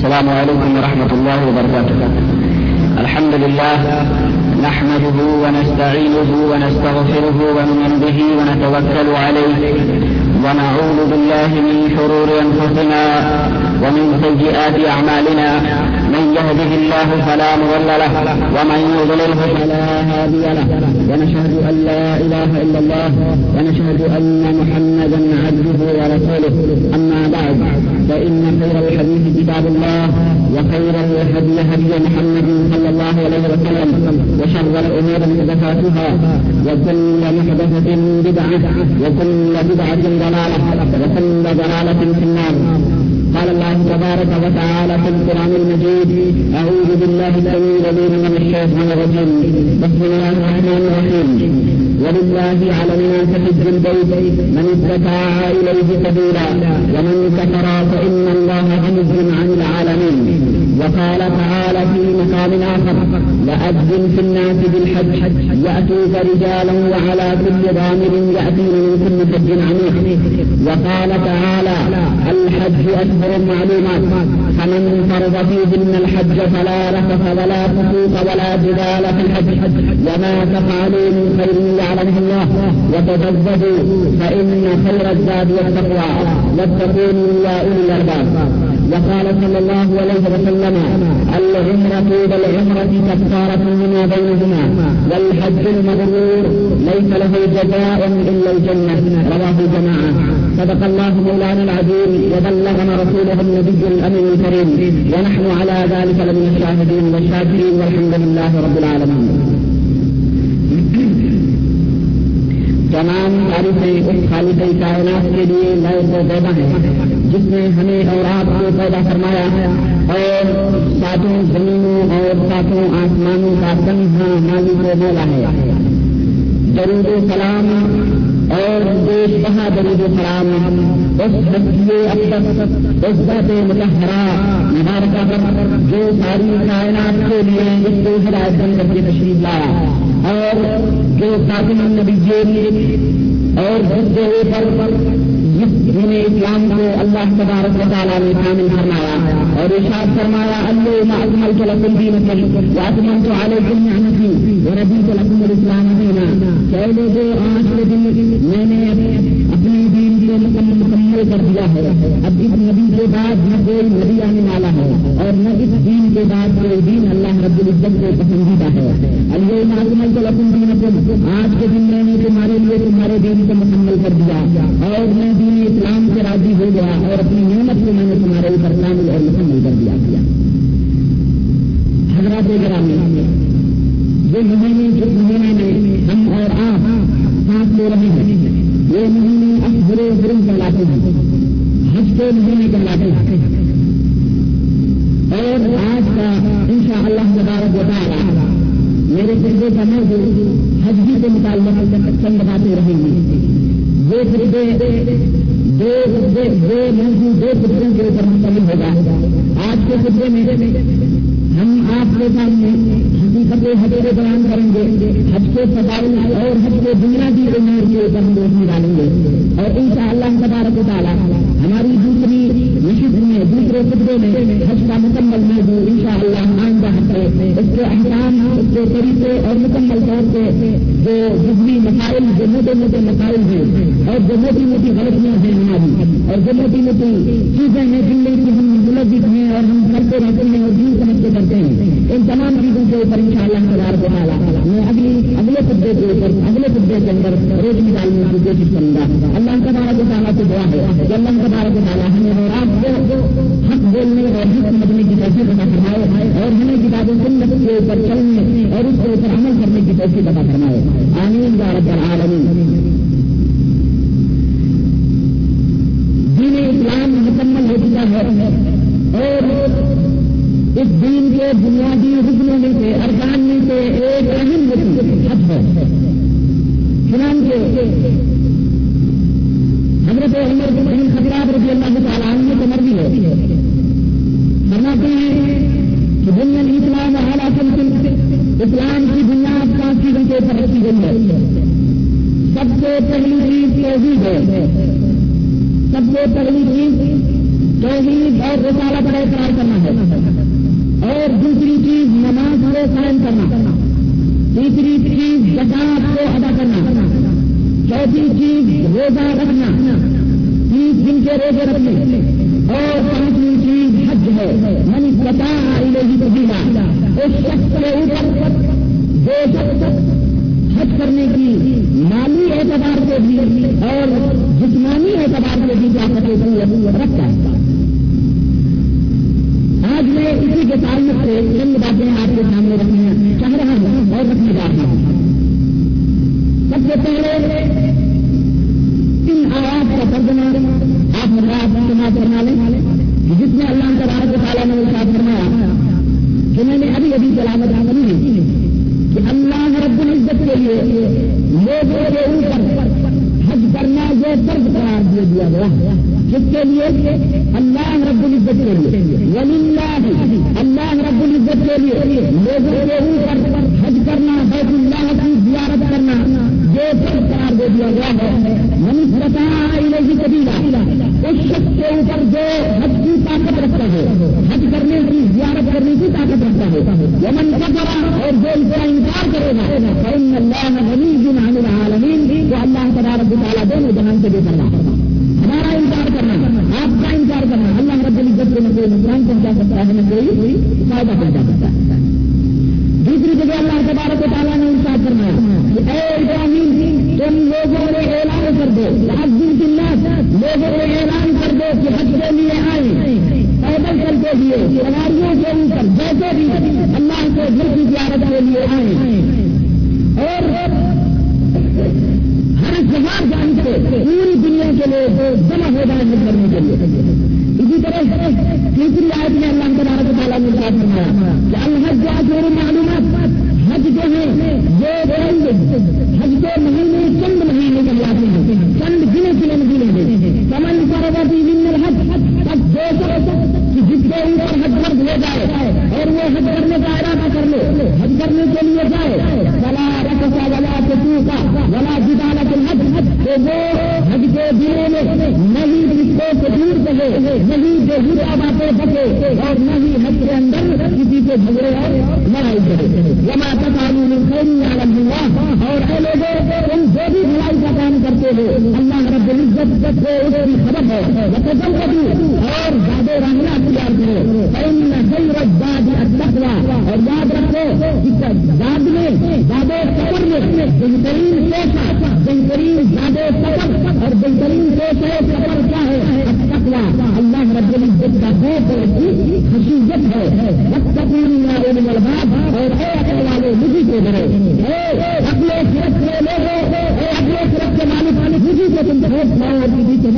السلام عليكم ورحمة الله وبركاته. الحمد لله نحمده ونستعينه ونستغفره ونؤمن به ونتوكل عليه ونعوذ بالله من شرور أنفسنا ومن سيئات أعمالنا من يهده الله فلا مضل له ومن يضلل فلا هادي له ونشهد أن لا إله إلا الله ونشهد أن محمدا عبده ورسوله. أما بعد فإن خير الحديث كتاب الله وخير الهدي هدي محمد صلى الله عليه وسلم وشر الأمور محدثاتها وكل محدثة بدعة وكل بدعة ضلالة وكل ضلالة في النار. قال الله تبارك وتعالى في القرآن المجيد: أعوذ بالله السميع العليم من الشيطان الرجيم بسم الله الرحمن الرحيم ولله على الناس حج البيت من استطاع إليه سبيلا ومن كفر فإن الله غني عن العالمين. وقال تعالى في مقام آخر: لأذن في الناس بالحج يأتوك رجالا وعلى كل ضامر يأتين من كل فج عميق. وقال تعالى: الحج أشهر معلومات فمن فرض فيهن الحج فلا رفث ولا فسوق ولا جدال في الحج وما تفعلوا من خير يعلمه الله وتزودوا فإن خير الزاد والتقوى واتقون يا أولي الألباب. وقال صلى الله عليه وسلم: العمرة بالعمرة كفارة لما بينهما والحج المبرور ليس له جزاء إلا الجنة. رواه جماعة. صدق الله مولانا العظيم وبلغنا رسوله النبي الأمين الكريم ونحن على ذلك لمن الشاهدين والشاكرين والحمد لله رب العالمين. تمام تعریفیں اس خالق کائنات کے لیے لائق و زیبا ہیں جس نے ہمیں اور آپ کو پیدا فرمایا اور ساتوں زمینوں اور ساتوں آسمانوں کا تنہا مالک و مولا ہے. درود و سلام اور دیش بہا درود و سلام اس ہستی اقدس اس ذات مطہرہ مبارکہ پر جو ساری کائنات کے لیے اس کو ہدایت بن کر کے تشریف لایا اور جو خاتم النبیین اور جس جگہ پر جس دین اسلام کو اللہ تبارک و تعالیٰ نے کامل فرمایا اور ارشاد فرمایا: اليوم اکملت لکم دینکم واتممت علیکم نعمتی ورضیت لکم الاسلام دینا. کہہ دو جو آج کے دن میں نے اپنے دین کو مکمل کر دیا ہے. اب اس نبی کے بعد نہ کوئی نبی آنے والا ہے اور نہ اس دین کے بعد کوئی دین اللہ رب العزت کو پسندیدہ ہے. اليوم اکملت لکم دینکم آج کے دن میں نے تمہارے لیے تمہارے دین کو مکمل کر دیا اور میں دین اسلام سے راضی ہو گیا اور اپنی نعمت کو میں نے تمہارے اوپر کامل اور مکمل کر دیا. حضرات گرامی، یہ مہینے جس مہینے میں ہم اور آپ سانس لے رہے ہیں یہ مہینے اشہر حرم کہلاتے ہیں، حج کے مہینے کہلاتے ہیں. اور آج کا ان شاء اللہ تبارک و تعالیٰ میرے خطبے کا موضوع حج ہی سے متعلق چند باتیں رہیں گی. وہ خطبے دو خطبوں کے اوپر مشتمل ہوگا. آج کے خطبے میں ہم آپ کے سامنے حقیقت حقیقت بیان کریں گے، حج کے فضائل اور حج کے دنیا کی امور کے اوپر ہم روشنی ڈالیں گے. اور ان شاء اللہ تبارک و تعالیٰ ہماری دوسری نشست میں دوسرے خطبے میں حج کا مکمل موضوع ان شاء اللہ آئندہ ہفتے اس کے احکام، اس کے طریقے اور مکمل طور پہ جو جزوی مسائل، جو موٹے موٹے مسائل ہیں اور جو موٹی موٹی غلطیاں ہیں ہماری اور جو موٹی موٹی چیزیں ہیں جن میں کہ ہم ملوث ہیں اور ہم کرتے رہتے ہیں اور دین سمجھ کے کرتے ہیں، ان تمام چیزوں کے اوپر ان شاء اللہ تبارک و تعالیٰ میں اگلے خطبے کے اوپر اگلے خطبے کے اندر روشنی ڈالنے کی کوشش کروں گا. اللہ تبارک و تعالیٰ سے دعا ہے کہ اللہ تبارک و تعالیٰ ہمیں اور آپ کو حق بولنے اور حق سمجھنے کی توفیق عطا فرمائے اور ہمیں کتاب و سنت کے اوپر چلنے اور اس کے اوپر عمل کرنے کی توفیق عطا فرمائے. آمین یا رب العالمین. دین اسلام مکمل ہو چکا ہے اور اس دین کے بنیادی رکنوں میں سے، ارکان میں سے ایک اہم رکن حج ہے. چنانچہ حضرت عمر بن خطاب رضی اللہ تعالیٰ عنہ کی مرضی ہے، فرماتے ہیں کہ بنیاد الاسلام اعلیٰ سنت، اسلام کی بنیاد پانچ چیزوں کے اوپر رکھی گئی ہے. سب سے پہلی چیز توحید ہے. سب سے پہلی چیز توحید اور رسالہ پر اقرار کرنا ہے، اور دوسری چیز نماز کو قائم کرنا، تیسری چیز زکات کو ادا کرنا، چوتھی چیز روزہ رکھنا، 30 دن کے روزے رکھنے، اور پانچویں چیز حج ہے. من استطاع الیہ سبیلا، اس شخص کے اوپر جو شخص حج کرنے کی مالی اعتبار سے بھی اور جسمانی اعتبار سے بھی رکھتا ہے. آج میں اسی کے تعلق سے چند باتیں آپ کے سامنے رکھنا چاہ رہا ہوں اور رکھنے جا رہا ہوں. سب سے پہلے ان آیات کا ترجمہ آپ حضرات سنا کرنا لیں، جس میں اللہ تبارک و تعالیٰ نے ارشاد فرمایا کہ میں نے ابھی ابھی تلاوت آمنی کی کہ اللہ رب العزت کے لیے لوگوں کے اوپر حج کرنا یہ فرض قرار دے دیا گیا، جس کے لیے اللہ رب العزت کے لیے اللہ رب العزت کے لیے لوگوں کے اوپر حج کرنا، بیت اللہ کی زیارت کرنا یہ فرض قرار دے دیا گیا ہے. من استطاع الیہ سبیلا، اس شخص کے اوپر جو حج کی طاقت رکھتا ہے، حج کرنے کی زیارت کرنے کی طاقت رکھتا ہے، ومن کفر، اور جو اس کا انکار کرے گا، فإن اللہ غنی عن العالمین، وہ اللہ تبارک و تعالیٰ دونوں جہان سے بے پرواہ ہے. ہمارا انکار کرنا، آپ کا انکار کرنا، اللہ رب العزت کو نہ کوئی نقصان پہنچا سکتا ہے، نہ کوئی فائدہ پہنچا سکتا ہے. دوسری جگہ اللہ تبارک و تعالیٰ نے ارشاد فرمایا کہ اے ابراہیم، تم لوگوں نے اعلان کر دو، لوگوں نے اعلان کر دو کہ حج کے لیے آئے، پیدل چلتے ہوئے سواریوں کے اوپر جیسے بھی اللہ کے گھر کی زیارت کے لیے آئے، اور ہر سوار جان کے پوری دنیا کے لوگ جمع ہو جائیں حج کرنے کے لیے. اسی طرح تیسری آیت میں اللہ تبارک و تعالیٰ نے ارشاد فرمایا کہ الحج اشہر معلومات، حج جو ہے یہ حج کے مہینے چند مہینے کے بعد ہیں، چند گنے چنے مہینے ہیں. سمن سروتی من الحج، حج جو کرو کہ جس کے اوپر حج فرض ہو جائے اور وہ حج کرنے کا ارادہ کر لے، حج کرنے کے لیے جائے، ولا رفث ولا فسوق ولا جدال فی الحج، تو وہ حج کے دن میں نہیں رشتوں سے دور رہے، نہیں بےحدہ باتیں بچے، اور نہیں حج کے اندر کسی سے جھگڑے اور لڑائی کرے. اور اے لوگوں، تم جو بھی بھلائی کا کام کرتے ہو، اللہ رب العزت کو اس کی خبر ہے، اور زیادہ رنگنا اختیار کرو. اور یاد رکھو بعد میں زیادہ سفر میں بہترین پیشہ، بہترین زیادہ سفر اور بہترین پیشہ سفر کیا ہے؟ تقوا. اللہ رب العزت کا بہت خصوصیت ہے. اور اے عقل والے، مجھے کو کرے اپنے سرک میں لے لو، اپنے سرک کے مالی پانی مجھے کو تم بہت ماؤ اور مجھے کو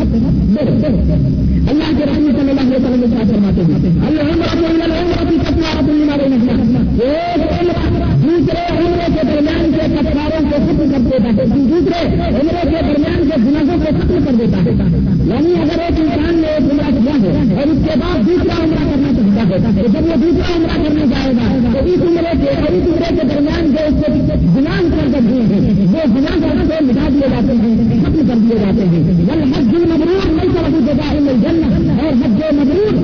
اللہ کے رانی صلی اللہ علیہ وسلم کے ساتھ فرماتے ہیں اللہ کی کپڑا اپنی مارے نکلا، ایک عمرہ دوسرے عمرے کے درمیان کے کپڑوں کو ختم کر دیتا ہے، دوسرے عمرے کے درمیان کے گناہوں کو ختم کر دیتا ہے. یعنی اگر ایک انسان نے ایک عمرہ کیا ہے اور اس کے بعد دوسرا عمرہ کرنا چاہتا ہے، جب وہ دوسرا عمرہ کرنے جائے گا تو اس عمرے کے اور اس عمرے کے درمیان جو اس کو گناہ کر دیے ہیں، وہ گناہ کرنا سے مٹا دیے جاتے ہیں، ختم کر دیے جاتے ہیں. حج جو مبرور نہیں کر سکتے گا الجنہ، اور حج جو مبرور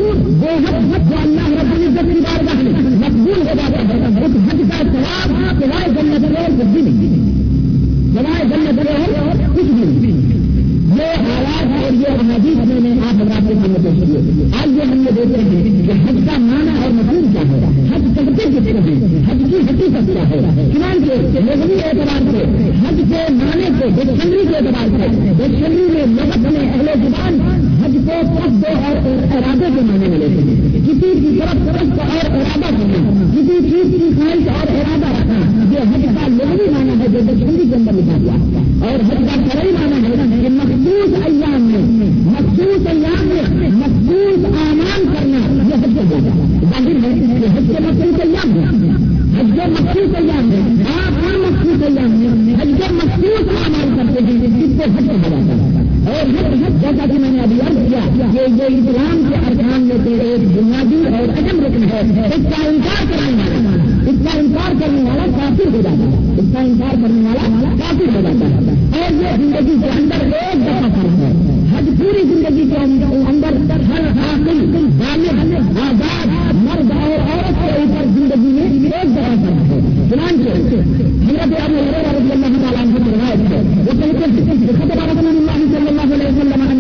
وہ حج جو اللہ رب العزت کی بارگاہ میں مقبول ہو جاتا ہے، اس حج کا ثواب سوائے جنت میں کچھ بھی نہیں، سوائے جنت میں اور کچھ بھی نہیں. یہ آواز اور یہ احادیث میں نے آپ حضرات کے سامنے پیش کی. آج یہ ہم نے دیکھتے ہیں کہ حج کا معنی اور مفہوم کیا ہے، حج کرتے کس کو ہیں، حج کی حقیقت کیا ہے. چنانچہ لغوی اعتبار سے حج کے معنی سے ڈکشنری کے اعتبار سے ڈکشنری میں لغت میں اہل زبان حج کو قصد اور ارادے کے معنی میں لیتے ہیں، کسی کی طرف قصد اور ارادہ کرنا، کسی چیز کی خواہش اور ارادہ رکھنا، یہ حج کا لغوی معنی ہے جو ڈکشنری کے اندر لکھا گیا ہے. اور حج کا شرعی معنی ہے کہ مخصوص ایام میں مخصوص اعمال کرنا، یہ حج ہو جاتا ہے. ظاہر ہے کہ حج کے مخصوص ایام میں، حج کے مخصوص ایام میں آپ ہر مخصوص ایام میں حج کے مخصوص اعمال کرتے ہیں، اس کو حج ہو جاتا ہے. اور جیسا کہ میں نے ابھی عرض کیا، یہ اسلام کے ارکان میں سے ایک بنیادی اور اہم رکن ہے. اس کا انکار کرنے والا کافر ہو جاتا ہے، اور یہ زندگی کے اندر ایک دفعہ فرق ہے. آج پوری زندگی کے اندر ہر حاکم آزاد مرد اور عورت کے اوپر زندگی میں ایک برابر ہے. حضرت ابو ہریرہ رضی اللہ تعالیٰ عنہ کی روایت ہے صلی اللہ علیہ وسلم اللہ کے رسول صلی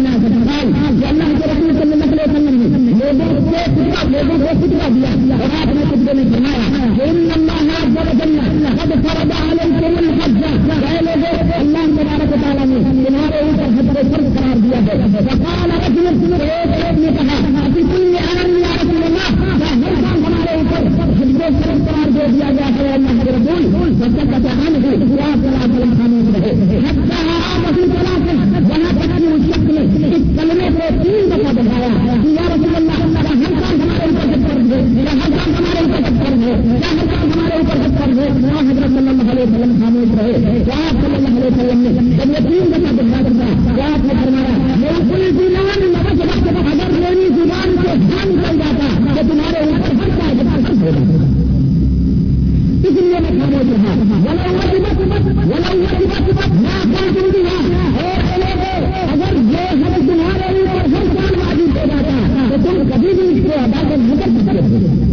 اللہ علیہ وسلم نے لوگوں کو خطبہ دیا اور آپ نے خطبے میں فرمایا ان اللہ عز وجل قد فرض علیکم الحج، اے لوگوں اللہ تبارک و تعالیٰ نے تمہارے اوپر حج کو فرض قرار دیا ہے. وقال رجل نے کہا کہ کل عام یا رسول اللہ ہمارے اوپر حج کو فرض قرار دے دیا گیا ہے اللہ کے رسول جب تک ہم ہے دعا صلاۃ الخانوں میں رہے حتى رسول اللہ صلی اللہ علیہ وسلم اس شخص نے اس کلمے کو تین دفعہ دہرایا کہ یا رسول اللہ ہمارے اوپر حج فرض ہے، ہمارے اوپر حج فرض ہے، ہمارے اوپر حج فرض ہے. حضرت صلی اللہ علیہ وسلم خاموش رہے. آپ صلی اللہ علیہ وسلم نے جب یہ تین دفعہ دکھا کرتا آپ نے فرمایا بالکل زبان مدد اگر میری زبان کو دھیان کر جاتا تو تمہارے اوپر ہر کا حج ہو جاتا. اس لیے میں خاموش رہا اگر یہ حج تمہارے اوپر ہر سال واجب ہو جاتا تو تم کبھی بھی اس کو ادا کر نہیں کر سکتے،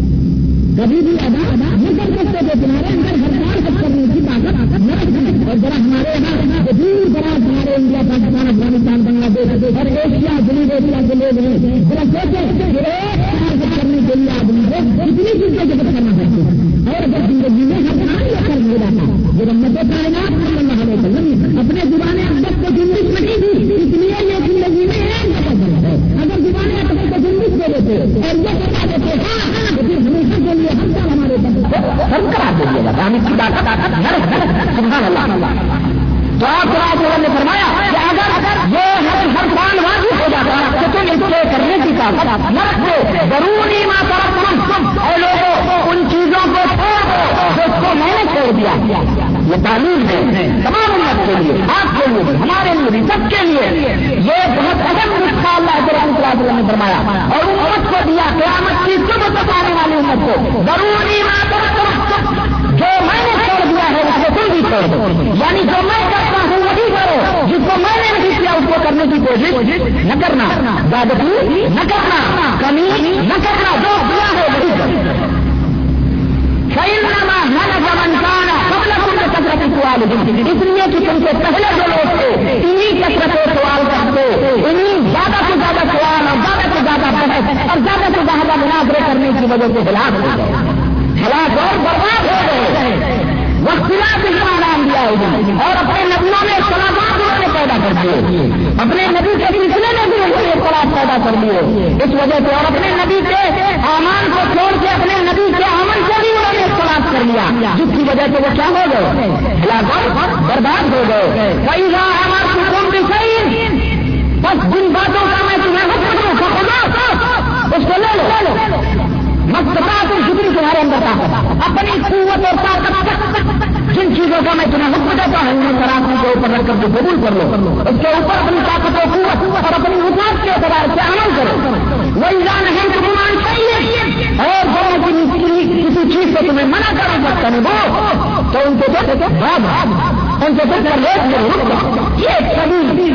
کبھی بھی ادا نہیں کر سکتے تھے. تمہارے اندر ہر سال حج کرنے کی طاقت نہ رکھیں. اور ذرا ہمارے یہاں دور دراز ہمارے انڈیا پاکستان افغانستان بنگلہ دیش اور ایشیا جنوب ایشیا کے لوگ ہیں، ذرا سوچیں کہ ایک حج کرنے کے لیے آدمی کو کتنی چیزیں جمع کرنا پڑتی ہے. اور اگر زندگی میں ہر سال یہ کر لے رہا جو رحمت کائنات صلی اللہ علیہ وسلم اپنے زبان ادب کو زندگی بنی تھی، اس لیے یہ زندگی میں ایک جگہ بنا ہے. اگر زبان ادب کو زندگی دے دیتے اور یہ بتا دیتے ہمیشہ کے لیے ہم سب ہمارے ہم کرا دیجیے گا سبحان اللہ. تو آپ نے فرمایا کہ اگر یہ ہر سال واجب ہو جاتا تو تم اس کے کرنے کی طاقت نہ رکھو. ضروری ماں طرف اور لوگوں ان چیزوں کو چھوڑ دو جس کو میں نے چھوڑ دیا. یہ تعلیم ہے تمام امت کے لیے، آپ کے لیے، ہمارے لیے، سب کے لیے. یہ بہت اہم نسخہ اللہ تعالیٰ نے فرمایا اور امت کو دیا قیامت کی سب بتانے والی امت کو. ضروری ماں جو میں نے چھوڑ دیا ہے اسے تم بھی چھوڑ دو، یعنی جو میں کرتا ہوں وہی کرو، جس کو میں نے نہیں کیا اس کو کرنے کی کوشش نہ کرنا، زیادتی نہ کرنا، کمی نہ کرنا، جو دیا ہے وہی کرو. فإنما هلك من كان قبلكم بكثرة سؤالهم، اس لیے کہ تم سے پہلے جو لوگ تھے انہی کثرت سوال کرتے، انہی زیادہ سے زیادہ سوال اور زیادہ سے زیادہ بحث اور زیادہ سے زیادہ مناظرے کرنے کی وجہ سے ہلاک ہو گئے، ہلاک اور برباد ہو گئے. وقت نام دیا ہوگا اور اپنے نبیوں میں اختلافات انہوں نے پیدا کر دیے، اپنے نبی کے سلسلے میں بھی انہوں نے اختلاف پیدا کر دیے اس وجہ سے، اور اپنے نبی کے امان کو چھوڑ کے اپنے نبی کے امن کو بھی انہوں نے اختلاف کر لیا، جس کی وجہ سے وہ کیا ہو گئے، ہلاک اور برباد ہو گئے. کئی بار ہمارے حکم بھی صحیح بس جن باتوں کا میں تمہیں حکم اس کو لے لو مقصد شکری تمہارے اندر تھا، اپنی قوت اور طاقت جن چیزوں کا میں تمہیں حکم دیتا ہوں ان تراکوں کے اوپر رکھ کر کے قبول کر لو، اس کے اوپر اپنی طاقت اور قوت اور اپنی حکومت کے اعتبار سے عمل کرو. وہی جان ہے کہ گمان چاہیے اور بڑوں کی مشکل کسی چیز سے تمہیں منع کرا سکتا ہے وہ تو ان کو ان سے ایک سبھی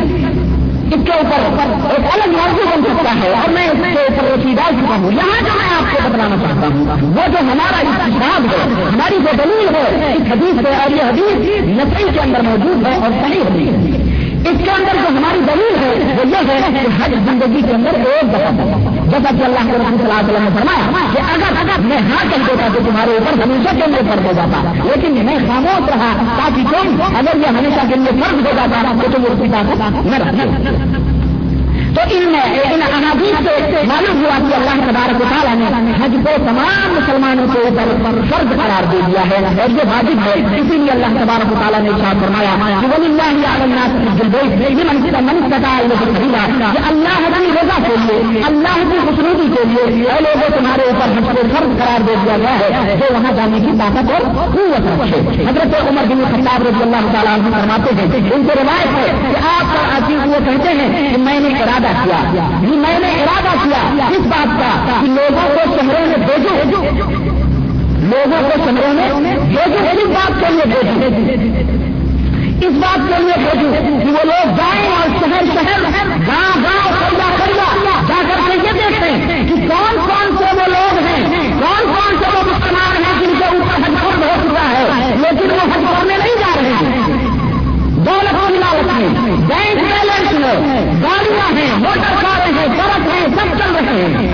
اس کے اوپر ایک الگ موضوع بن سکتا ہے اور میں اس کے اوپر رسیدہ چکا ہوں. یہاں جو میں آپ کو بتلانا چاہتا ہوں وہ جو ہمارا استشاب ہے، ہماری جو دلیل ہے اس حدیث ہے، اور یہ حدیث نسل کے اندر موجود ہے اور صحیح حدیث ہے. اس کے اندر جو ہماری دلیل ہے وہ یہ ہے کہ ہر زندگی کے اندر ایک دفعہ جیسا کہ اللہ کے رسول صلی اللہ علیہ وسلم نے فرمایا کہ اگر میں ہاں کر دیتا تو تمہارے اوپر ہمیشہ کے لیے فرض ہو جاتا، لیکن میں خاموش رہا تاکہ تم اگر یہ ہمیشہ کے لیے فرض ہو جاتا تو تم اس کی طاقت نہ رکھو. تو ان احادیث سے معلوم ہوا کہ اللہ تبارک و تعالیٰ نے حج کو تمام مسلمانوں کے اوپر فرض قرار دے دیا ہے اور یہ واجب ہے. اسی لیے اللہ تبارک و تعالیٰ نے ارشاد فرمایا کہ اللہ کی رضا کے لیے، اللہ کی خوشنودی کے لیے لوگوں تمہارے اوپر حج کو فرض قرار دے دیا گیا ہے جو وہاں جانے کی طاقت اور قوت رکھے. حضرت عمر بن خطاب رضی اللہ تعالیٰ عنہ فرماتے ہیں، ان سے روایت ہے کہ آپ وہ کہتے ہیں کہ میں نے میں نے ارادہ کیا اس بات کا کہ لوگوں کو شہروں میں بھیجو، لوگوں کو شہروں میں بھیجو، اس بات کے لیے بھیجو. اس بات کے لیے سوچوں کہ وہ لوگ جائیں اور شہر شہر گاؤں گاؤں خریدا خریدا جا کر کے یہ دیکھتے ہیں کہ کون کون سے وہ لوگ ہیں، کون کون سے وہ مسلمان ہیں جن کے اوپر حج فرض ہو چکا ہے لیکن وہ حج کرنے نہیں جا رہے ہیں۔ دولت کی ملاوٹ میں، بینک بیلنس میں، گاڑیاں ہیں، موٹر کاریں ہیں، سڑک ہیں، سب چل رہے ہیں،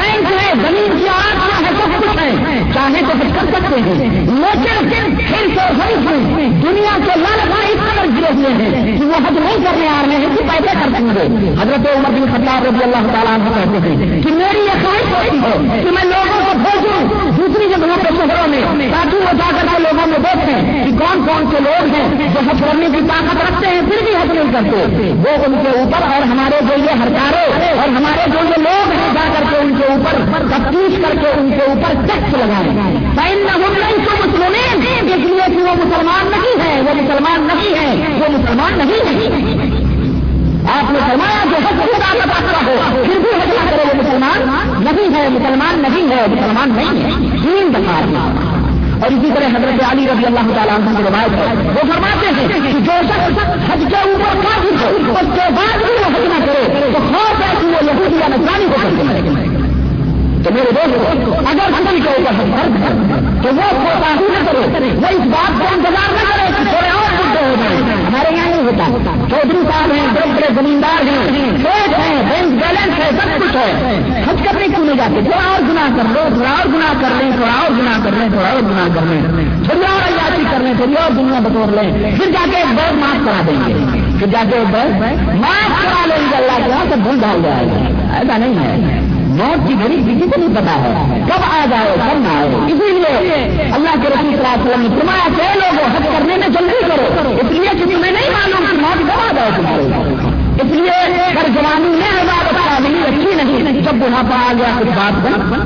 بینک ہے، زمین کی آرام ہے، سب کچھ ہے، چاہے تو کچھ کر سکتے ہیں لیکن پھر سے غریب ہیں، دنیا کے لالچ میں اس قدر گرے ہوئے ہیں کہ وہ حج نہیں کرنے آ رہے ہیں کہ پیدا کر سکیں گے۔ حضرت عمر بن خطاب رضی اللہ تعالیٰ عنہ کہتے ہیں کہ میری یہ خواہش ہوتی ہے کہ میں لوگوں کو بھیجوں دوسری جگہوں پر شہروں میں تاکہ وہ جا کر کے لوگوں میں دیکھیں کہ کون کون سے لوگ ہیں جو حج کرنے کی طاقت رکھتے ہیں پھر بھی حج نہیں کرتے۔ وہ ان کے اوپر اور ہمارے جو یہ ہرکاروں اور ہمارے جو یہ لوگ ہیں جا کر کے ان کے اوپر تفتیش کر کے ان کے اوپر ٹیکس لگائیں، اس لیے کہ وہ مسلمان نہیں ہے، وہ مسلمان نہیں ہے، وہ مسلمان نہیں ہے۔ آپ نے فرمایا جو حج خود آگے پاتا ہو پھر بھی حج نہ کرے وہ مسلمان نہیں ہے، مسلمان نہیں ہے، مسلمان نہیں ہے، دین دفاع۔ اور اسی طرح حضرت علی رضی اللہ تعالیٰ عنہ کی روایت ہے، وہ فرماتے ہیں کہ جو شخص حج کے اوپر قادر ہو اس کے بعد بھی وہ حج نہ کرے تو خوف ہے کہ وہ یہودی یا نصرانی ہو سکتے ہیں۔ تو میرے دوستو، اگر حج کے اوپر حج فرض ہے تو وہ کوتاہی نہ کرے، وہ اس بات کا انتظار نہ کرے کہ تھوڑے اور مدعے ہو جائیں۔ ہمارے یہاں نہیں ہوتا، چودھری صاحب ہیں، بڑے بڑے زمیندار ہیں، کھیت ہیں، بینک بیلنس ہے، سب کچھ ہے، حج کرنے کیوں نہیں جاتے؟ تھوڑا اور گناہ کر لو، تھوڑا اور گناہ کر لیں، تھوڑا اور گناہ کر لیں، تھوڑا اور گناہ کر لیں، تھوڑی اور عیاشی کر لیں، تھوڑی اور دنیا بٹور لیں، پھر جا کے ایک بیگ معاف کرا دیں گے، پھر جا کے ایک بیگ معاف کرا لیں گے، اللہ کے یہاں سب بھول بھال جائے گا۔ ایسا نہیں ہے، موت کی گھڑی کسی کو نہیں پتا ہے کب آ جائے کب نہ آئے۔ اسی لیے اللہ کے رسول صلی اللہ علیہ وسلم نے فرمایا کہ لوگوں حج کرنے میں جلدی کرو، اس لیے کہ تمہیں نہیں معلوم کہ موت کب آ جائے تمہارے، اس لیے اگر جوانی میں ہزار تعلیم اچھی نہیں، جب بڑھاپا آ گیا کچھ بات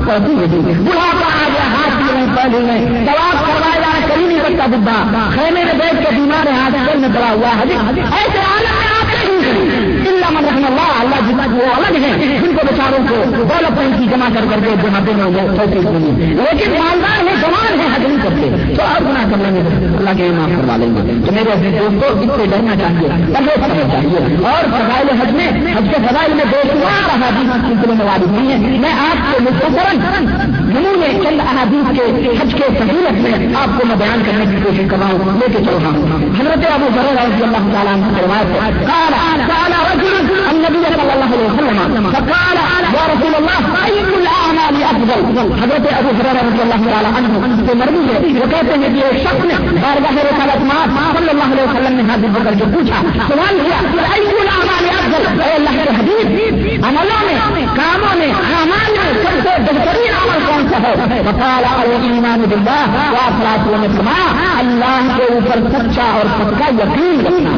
پڑتی ہوگی، بڑھاپا آ گیا ہاتھ بھی نہیں پہلے نہیں دباؤ کروایا جا رہا، کبھی نہیں کرتا بدھا خیمے میں بیٹھ کے بیمار ہے، ہاتھ پیر میں دبا ہوا ہے، ایسے حالت میں آپ نہیں اللہ جمع وہ الگ ہے، ان کو بیچاروں کو دولت کی جمع کر کر کے جماعتیں میں لیکن مالدار میں جمال ہے، حج نہیں کرتے تو اور گناہ کرنے میں اللہ کے معاف کروا لیں گے۔ تو میرے دوست کو اس سے ڈرنا چاہیے اور فضائل حج میں، حج کے فضائل میں بے شمار احادیث سلسلے میں وارد ہوئی ہیں، میں آپ کو مختصراً نمونے چند احادیث کے حج کے فضیلت میں آپ کو میں بیان کرنے کی کوشش کر رہا ہوں، لے کے چل رہا ہوں۔ حضرت ابو ہریرہ رضی اللہ تعالیٰ عنہ کی روایت ہے، النبي صلى الله عليه وسلم فقال يا رسول الله اي الاعمال افضل؟ حضرت ابو هريره رضي الله تعالى عنه سے مروی ہے، وہ کہتے ہیں کہ ایک شخص نے بارگاہ رسالت صلی اللہ علیہ وسلم نے حاضر ہو کر کے پوچھا، سوال کیا اي الاعمال افضل؟ اے اللہ کے حبیب، عملوں میں، کاموں میں، اعمال میں سب سے بہترین عمل کون سا ہے؟ فقال الايمان بالله، واخراتوں نے فرمایا اللہ کے اوپر سچا اور پکا یقین رکھنا،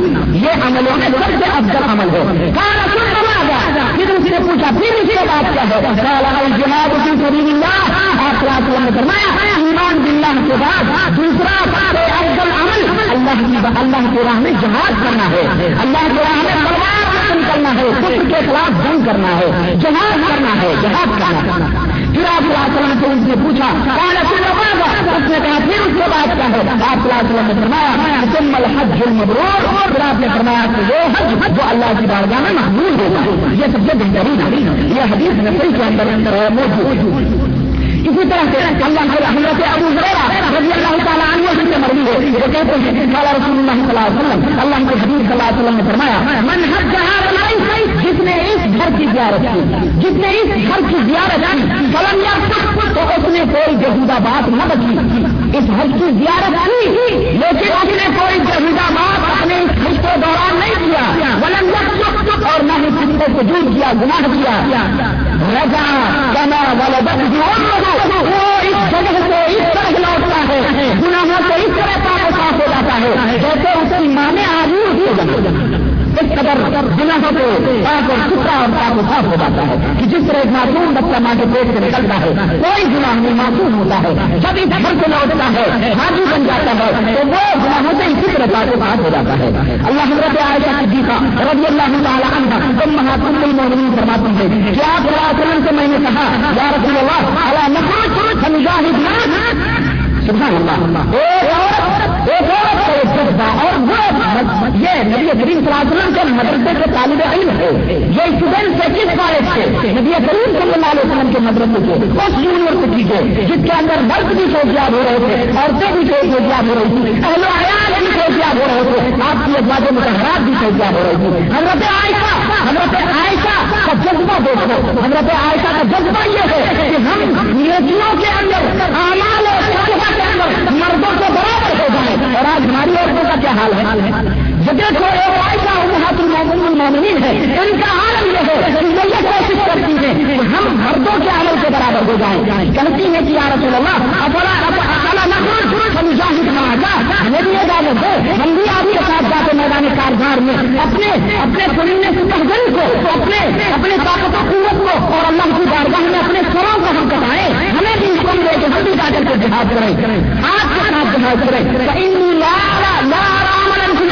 یہ عملوں میں سب سے افضل عمل ہے۔ پھر اس نے پوچھا پھر اس کے بعد کیا ہے؟ جناب کی سبیل اللہ، آپ نے فرمایا ایمان باللہ کے بعد دوسرا افضل عمل اللہ کی راہ میں جہاد کرنا ہے، اللہ کی راہ میں پرواز کرنا ہے، کفر کے خلاف جنگ کرنا ہے، جہاد کرنا ہے، جہاد کرنا ہے۔ پھر آپ نے ان سے پوچھا، اس نے کہا پھر اس کے بعد کیا ہے؟ آپ نے فرمایا ثم الحج المبرور، اور آپ نے فرمایا کہ یہ حج جو اللہ کی بارگاہ میں محمود ہوگا، یہ سب سے بہترین ہے۔ یہ حدیث نبوی کے اندر موجود۔ اسی طرح سے حضرت ابو ہریرہ رضی اللہ تعالیٰ عنہ سے مروی ہے، وہ کہتے ہیں قال رسول اللہ صلی اللہ علیہ وسلم، اللہ کے حبیب صلی اللہ علیہ وسلم نے فرمایا من حج هذا البيت، جس نے اس گھر کی زیارت کی، جس نے اس گھر کی زیارت کی فلم یرفث، تو اس نے کوئی جہودہ بات نہ بکی، اس حج کی زیارت کی لیکن اس نے کوئی جہودہ بات اپنے اس حج کے دوران نہیں کیا، ولم یفسق، اور نہ ہی کسی کو فجور کیا، گناہ کیا، رجع کما ولدته، وہ اس جگہ سے اس طرح لوٹتا ہے، گناہوں سے اس طرح پاک و صاف ہو جاتا ہے جیسے اس کی ماں نے آدمی ہو جاتا، اس قدر گناہوں کو پاک اور ستھرا اور پاک و صاف ہو جاتا ہے کہ جس طرح ایک معصوم بچہ ماں کے پیٹ سے نکلتا ہے کوئی گناہ نہیں معصوم ہوتا ہے، جب اس گھر کو لوٹتا ہے حاجی بن جاتا ہے تو وہ گناہوں سے اسی طرح پاک و صاف ہو جاتا ہے۔ اللہ حضرت عائشہ صدیقہ رضی اللہ تعالیٰ عنہا ام المؤمنین فرماتی ہیں کہ آپ صلی اللہ علیہ وسلم سے میں نے کہا یا رسول اللہ الا نخرج، سبحان اللہ، ایک عورت اور وہ یہ نبی کریم صلی اللہ علیہ وسلم کے مدرسے کے طالب علم ہے، یہ اسٹوڈنٹ سے کس کالج سے؟ نبی کریم صلی اللہ علیہ وسلم کے مدرسے کے، اس یونیورسٹی کے جس کے اندر مرد بھی شوقیاب ہو رہے تھے، عورتیں بھی شوقیاب ہو رہی تھیں، اہل عیال بھی شوقیاب ہو رہے تھے، آپ کی ازواج مطہرات بھی شوقیاب ہو رہی تھی. حضرت عائشہ کا جذبہ دیکھو. حضرت عائشہ کا جذبہ یہ ہے کہ ہم نیکیوں کے اندر، اعمال اور صالحہ کے اندر مردوں کے برابر ہو جائیں. اور آج ہماری عورتوں کا کیا حال ہے؟ جدید کو ایک عائشہ امہات المؤمنین ہے، ان کا عالم یہ ہے کہ وہ یہ کوشش کرتی ہے کہ ہم مردوں کے عمل کے برابر ہو جائیں. کہتی ہے کہ یا رسول اللہ ہم بھی آپ کے ساتھ جاتے میدان کارگار میں، اپنے اپنے سننے سہجن کو، اپنے طاقت و قوت کو اور اللہ کی بارگاہ میں اپنے سروں کو ہم کٹائیں. ہمیں بھی حکم دے کہ ہم بھی جا کر کے جہاد کریں، آپ کے ساتھ جہاد کریں.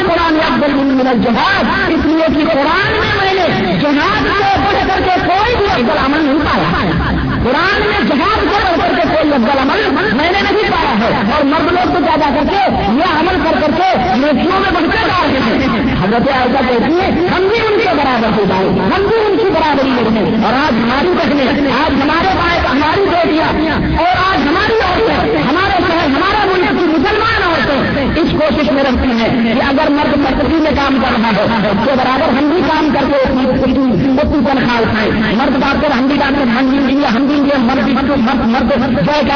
قرآن افضل من الجہاد، اس لیے کہ قرآن میں نے جہاد کو پڑھ کر کے کوئی بھی افضل عمل نہیں پایا. قرآن میں جہاد کو پڑھ کر کے کوئی افضل عمل میں نے نہیں پایا ہے. اور مرد لوگ تو زیادہ کر کے یہ عمل کر کے نیکیوں میں بڑھتے جا رہے ہیں. حضرت عائشہ کہتی ہے ہم بھی ان کے برابر ہو جائیں، ہم بھی ان کی برابری میں رہیں. اور آج ہماری تکنیک، آج ہمارے پاس ہماری بیٹیاں اور آج ہماری عورتیں، ہمارے شہر، ہمارا ملک کی مسلمان اس کوشش میں رہتی ہے کہ اگر مرد مرکزی میں کام کر رہا ہے تو برابر ہم بھی کام کر کے اتنی تنخواہ اٹھائیں. مرد بات کر ہم بھی ڈاکٹر، ہم بھی مرد کیا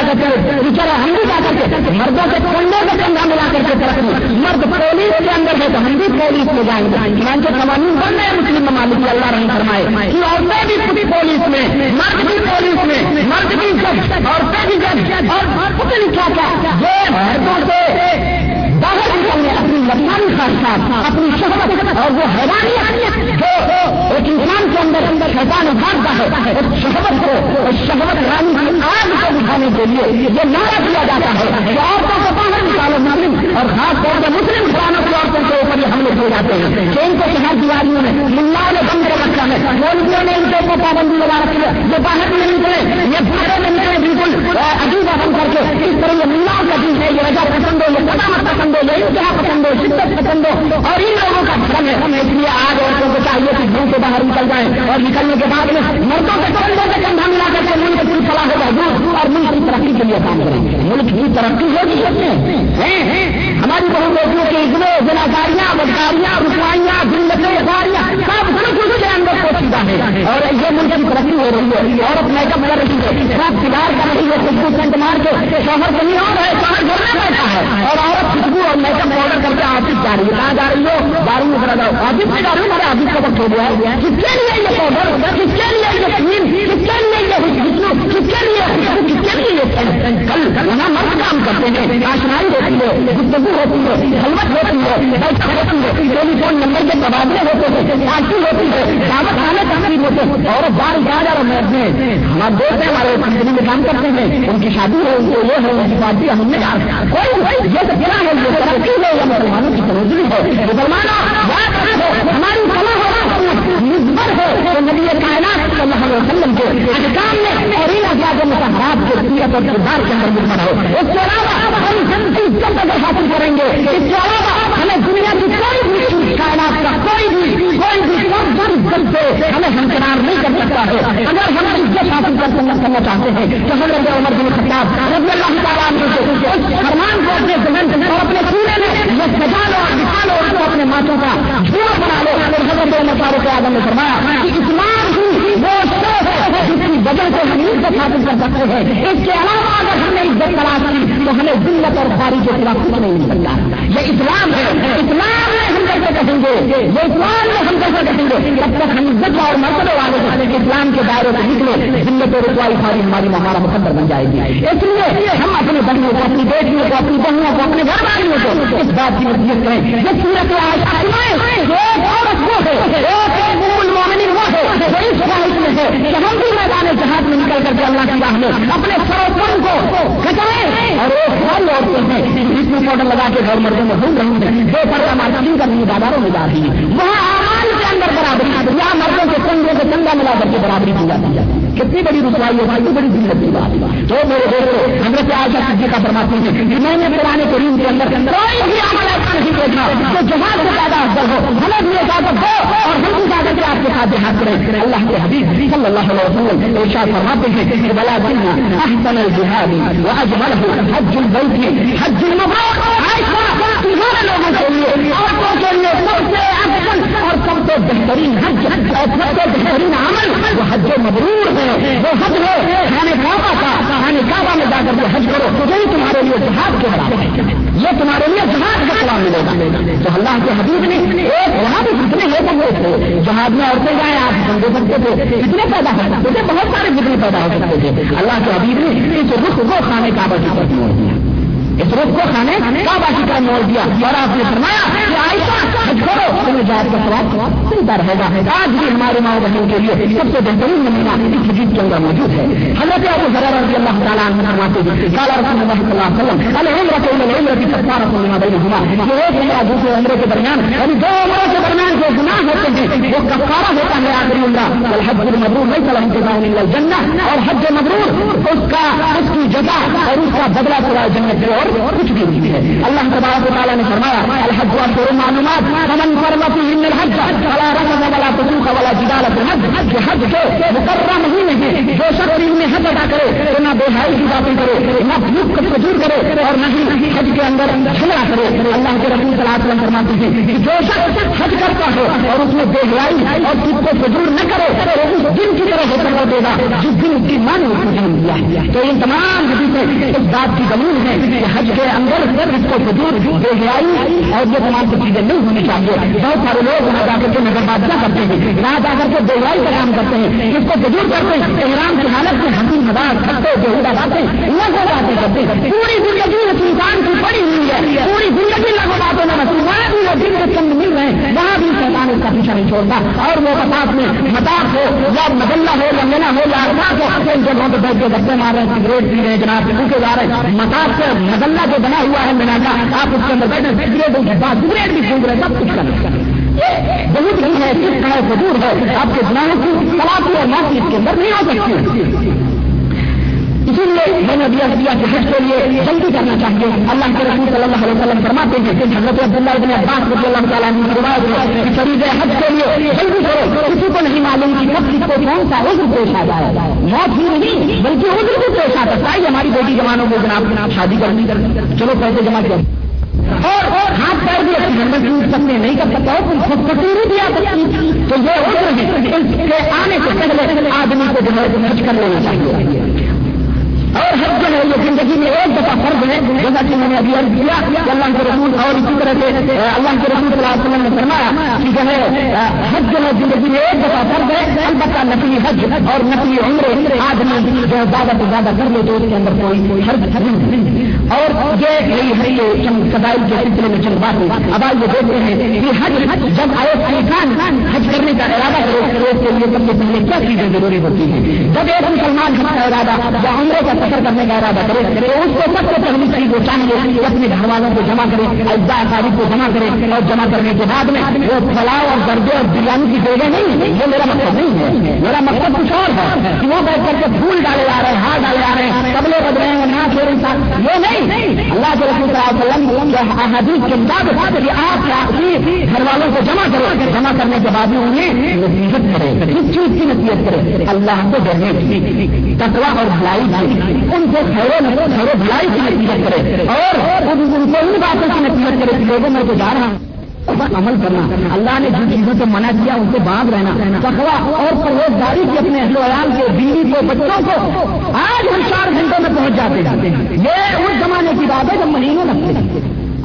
کر کے بچارا، ہم بھی کیا کر کے مردوں کے کنڈوں سے کندھا ملا کر کے طرف مرد پولیس کے اندر ہے تو ہم بھی پولیس میں جائیں گے. ایمان کے قوانین بن رہے مسلم ممالک کی، اللہ رحم فرمائے کہ عورتیں بھی پولیس میں، مرد بھی پولیس میں، مرد بھی جج، عورتیں بھی جج. اور پتہ نہیں کیا کیا یہ مردوں سے باہر نکلنے اپنی لبانی خواہشات، اپنی شہوت اور وہ حیوانیت جو ایک انسان کے اندر شیطان ابھارتا ہے، اس شہوت کو، اس شہوت رانی کی آگ کو بجھانے کے لیے یہ نعرہ دیا جاتا ہے کہ عورتوں کو باہر نکالو مومن. اور خاص طور پر مسلم خانوں کی عورتوں کے اوپر یہ حملے کیے جاتے ہیں. ان کو شہر دیوالیوں میں، ملاؤں نے بند کر رکھا ہے، مولویوں نے ان کے اوپر پابندی لگا رکھی ہے. یہ باہر نہیں نکلے، یہ باہر میں نکلے، بالکل عجیب ہم کر کے اس طرح یہ ملاؤ کا چیز ہے. یہ رجا پسند ہو، یہ قدامت پسند، یہی کیا پسند ہو، شدت پسند ہو، اور ان لوگوں کا دھرم ہے. اس لیے آج عورتوں کو چاہیے کہ گھر سے باہر نکل جائیں اور نکلنے کے بعد میں مردوں کے کندھوں سے کندھا ملا کر کے ملک کی فلاح و بہبود اور ملک کی ترقی کے لیے کام کریں گے. ملک کی ترقی ہوگی. ہماری بہت لوگوں کے اتنے جناکاریاں، بدکاریاں، رسوائیاں، جنتیں، اداریاں سب گھر کے اندر پہنچتا ہے. اور یہ ملک کی ترقی ہو رہی ہے. عورت میک اپ کر رہی ہے، سب سگار کر رہی ہے، خوشبو سینٹ مار کے شوہر کہیں اور ہے، شوہر گھر میں بیٹھا ہے. اور عورت اور میک اپ آڈر کر کے آفس جا رہی ہے. کہاں جا رہی ہو؟ دارو میں جاؤ. آفس میں جا رہی ہوں، ہمارے آفس کا وقت ہو گیا ہے. کس کے لیے یہ پاؤڈر، کس کے لیے یہ کریم، کس کے لیے یہ خوشبو، کس کے لیے، کس کے لیے یہ کل یہاں مرد کام کرتے ہیں. آشنائی ہوتی ہے، گفتگو ہوتی ہے، خلوت ہوتی ہے، بیٹھک ہوتی ہے، ٹیلی فون نمبر کے تبادلے ہوتے ہیں، پارٹی ہوتی ہے، دعوت خانے تقریب ہوتے ہیں. اور بار بار اور میں ہمارے دوست ہیں، ہمارے کمپنی میں کام کرتے ہیں، ان کی شادی ہو، ان کو یہ ہو، ان کی پارٹی. ہم نے کوئی یہ تو کیا ہے، ترقی ہے، یہ مسلمانوں کی تروجی ہے. مسلمانوں ہماری فلاح نسبت ہے تو نبی کائنات صلی اللہ علیہ وسلم کے احکام میں اور ان ازواج مطہرات کے سیرت اور کردار کے اندر نسبت ہو. اس کے علاوہ ہم جنت کی عزت اگر حاصل کریں گے، اس کے علاوہ ہمیں دنیا کی کوئی بھی چیز، کائنات کا کوئی بھی جنت سے ہمیں ہمکنار نہیں کر سکتا ہے. اگر ہم عزت حاصل کرنا چاہتے ہیں تو ہم عمر بن خطاب رضی اللہ تعالیٰ عنہ فرمان کو اپنے ذہن اور اپنے سینے میں یہ سجا لو اور دکھا لو، ان کو اپنے ماتھوں کا جھوڑ بنا لو. حضرت عمر فاروق اعظم نے فرمایا کہ اسلام ہی وہ شے ہے جس کی وجہ سے ہم عزت حاصل کر سکتے ہیں. اس کے علاوہ اگر ہم نے عزت تلاش کی تو ہمیں ذلت اور خواری کے خلاف کچھ نہیں مل سکتا. یہ اسلام ہے. اسلام میں ہم کیسے کہیں گے، یہ اسلام میں ہم کیسے کہیں گے؟ جب تک ہم عزت اور مرتبے والے اسلام کے دائرے سے نکلے، ذلت اور رسوائی خواری ہماری ہمارا مقدر بن جائے گی. اس لیے ہم اپنے بہنوں کو، اپنی بیٹیوں کو، اپنی بہنوں کو، اپنے گھر والیوں کو اس بات کی نصیحت کریں. یہ صورت آج ہم بھی میدان جہاد میں نکل کر کے اللہ کی راہ میں اپنے سروپن کو کٹائیں. اور وہ ساری عورتیں ہیں جس میں پاؤڈر لگا کے گھر مردوں میں گھوم رہی ہیں، بے پردہ مارکیٹنگ کرنی بازاروں میں جا رہی ہے. وہاں اعمال کے اندر برابری، یہاں مردوں کے کندھوں کو کندھا ملا کر کے برابری کی جاتی ہے. کتنی بڑی رسوائی ہے، کتنی بڑی ذلت کی بات ہے. تو میرے دوستوں، حضرت حضرت عائشہ صدیقہ فرماتی ہیں کہ میں نے قرآن کریم کے اندر کوئی بھی عمل ایسا نہیں دیکھا جو جہاد سے زیادہ افضل ہو، ہمیں بھی اجازت دو اور ہم بھی اجازت آپ کے ساتھ جہاد کریں۔ اللہ کے حبیب صلی اللہ علیہ وسلم ارشاد فرماتے ہیں کہ ولكن احسن الجهاد واجمله حج البيت حج المبرور۔ عائشہ تمہارے لوگوں کے لیے عورتوں کے لیے سب سے افضل اور سب سے بہترین حج اور سب سے بہترین عمل وہ حج مبرور ہے، وہ حج ہے خانہ کعبہ کا۔ خانہ کعبہ میں جا کر حج کرو، یہی تمہارے لیے جہاد کے برابر ہے، یہ تمہارے لیے جہاد کا ثواب ملے گا۔ تو اللہ کے حبیب نے ایک وہاں بھی جتنے لوگ ہوئے تھے جہاد میں عورتیں جائیں آپ سمجھے سکتے تھے، اتنے پیدا ہوتا مجھے بہت سارے ذکر پیدا ہو سکتے تھے۔ اللہ کے حبیب نے اس رخ کو خانہ کعبہ کی طرف موڑ دیا، اس روز کو خانے کعبہ کی طرف موڑ دیا اور آپ نے فرمایا کہ عائشہ حج کرو، تمہیں جہاد کا ثواب ملتا رہے گا۔ آج بھی ہمارے ماؤ بہن کے لیے سب سے بہترین نمونہ اس حدیث کے اندر موجود ہے۔ حضرت ابو ہریرہ رضی اللہ تعالیٰ عنہ فرماتے ہیں قال رسول اللہ صلی اللہ علیہ وسلم العمرۃ الا العمرۃ کفارۃ لما بینہما، جو ایک عمرہ دوسرے عمرے کے درمیان یعنی دو عمروں کے درمیان جو گناہ ہوتے ہیں وہ کفارہ ہوتا ہے آخری عمرہ۔ الحج المبرور لیس له جزاء الا الجنہ، اور حج مبرور اس کی جزا اور اس کا بدلہ سوائے جنت کے اور کچھ بھی نہیں ہے۔ اللہ تبارک و تعالیٰ نے فرمایا الحج اشہر معلومات فمن فرض فيهن الحج فلا رفث ولا فسوق ولا جدال في الحج، حج کے مقررہ مہینے ہیں جو شخص ان میں حج ادا کرے نہ بے حیائی کی باتیں کرے، نہ بھوک کو فجور کرے اور نہ ہی حج کے اندر جھگڑا کرے۔ اللہ کے رسول صلی اللہ علیہ وسلم فرماتے ہیں کہ جو شخص حج کرتا ہو اور اس میں بے حیائی اور بھوک کو فجور نہ کرے اس دن کی طرح ہوتا کر دے گا جس دن کی ماں نے اسے جنم دیا۔ تو ان تمام حدیثیں اس بات کی دلیل ہیں حج کے اندر اس کو فجور بے حیائی اور یہ تمام چیزیں نہیں ہونی چاہیے۔ بہت سارے لوگ وہاں جا کر کے نظر بات نہ کرتے ہیں، وہاں جا کر کے بے حیائی کا کام کرتے ہیں، اس کو فجور کرتے ہیں، احرام کی حالت میں ہنسی مذاق کرتے جوہرا باتیں لگو باتیں کرتے ہیں۔ پوری زندگی اس انسان کی پڑی ہوئی ہے، پوری زندگی لگو باتوں میں مصروف، وہاں بھی وہ دن کے چند مل رہے ہیں، وہاں بھی شیطان اس کا پیچھا نہیں چھوڑتا۔ اور وہ بسات میں مذاق ہو یا مغلہ ہو یا مینا ہو یا ارباب ہو، ان جگہوں پہ بیٹھ کے گپے مار رہے ہیں، سگریٹ پی رہے ہیں، جناب بھوکے جا رہے ہیں، مذاق سے مدلہ جو بنا ہوا ہے میرا کا آپ اس کے اندر بیٹھے سگریٹ کے بعد سگریٹ بھی پھونک رہے، سب کچھ کر رہے بہت نہیں ہے، کس طرح فجور ہے۔ آپ کے گناہوں کی تلافی اور معافی اس کے اندر نہیں آ سکتی، اسی لیے میں نے ابھی ابھی کے حج کے لیے جلدی کرنا چاہیے۔ اللہ کے رسول صلی اللہ علیہ وسلم فرماتے ہیں حضرت عبداللہ بن عباس رضی اللہ تعالیٰ عنہ روایت ہے کہ فریض حج کے لیے جلدی کرو، کسی کو نہیں معلوم کہ کب کس کو کون سا عذر پیش آ جائے، موت ہی نہیں بلکہ عذر بھی پیش آ سکتا ہے۔ ہماری بیٹی جوانوں کو جناب شادی کرنی چلو پیسے جمع کریں اور ہاتھ پیر بھی اپنی گھر میں ٹوٹ سکتے نہیں کر سکتا ہو، خود فطوری بھی آ سکتی، تو یہ عذر ہے آنے سے پہلے آدمی کو جو ہے حج کر لینا چاہیے۔ اور حج جو ہے یہ زندگی میں ایک دفعہ فرض ہے، جیسا کہ میں نے ابھی عرض کیا کہ اللہ کے رسول اور اسی طرح سے اللہ کے رسول صلی اللہ علیہ وسلم نے فرمایا کہ جو ہے حج جو ہے زندگی میں ایک دفعہ فرض ہے، البتہ نفلی حج اور نفلی عمرے آدمی جو ہے زیادہ سے زیادہ کر لے تو اس کے اندر کوئی فرض نہیں۔ اور یہ چند قبائل کے سلسلے میں چند باتیں اب آج یہ دیکھتے ہیں کہ حج جب آئے انسان حج کرنے کا ارادہ کرے اس کے لیے سب سے پہلے کیا چیزیں ضروری ہوتی ہیں۔ جب ایک مسلمان حج کا ارادہ یا عمرے کا سفر کرنے کا ارادہ کرے اس کو سب سے پہلی چیز وہ چاہیے کہ اپنے گھر والوں کو جمع کرے، اجزاء تاریخ کو جمع کرے، اور جمع کرنے کے بعد میں وہ پلاؤ اور زردے اور بریانی کی جگہ نہیں ہے، یہ میرا مقصد نہیں ہے، میرا مقصد کچھ اور ہے کہ وہ بیٹھ کر کے پھول ڈالے جا رہے ہیں، ہار ڈالے جا رہے ہیں، قبلے بج رہے ہیں، نہ پھر انسان یہ نہیں۔ اللہ کے رسول صلی اللہ علیہ وسلم احادیث کے مطابق کہ آپ کے آخری گھر والوں کو جمع کرو، جمع کرنے کے بعد میں انہیں نصیحت کرے، کس چیز کی نصیحت کرے؟ اللہ کو ڈرنے کی، تقویٰ اور بھلائی کی، ان کو خیر و بھلائی کی نصیحت کرے، اور ان کو ان باتوں کی نصیحت کرے کہ لوگوں میں تو جا رہا ہوں عمل کرنا، اللہ نے جن چیزوں سے منع کیا ان سے باز رہنا، تقوا اور پرہیزگاری کی اپنے اہل و عیال کے بیوی کو بچوں کو۔ آج ہم 4 گھنٹوں میں پہنچ جاتے ہیں، یہ اس زمانے کی بات ہے جب مہینوں لگتے ہیں۔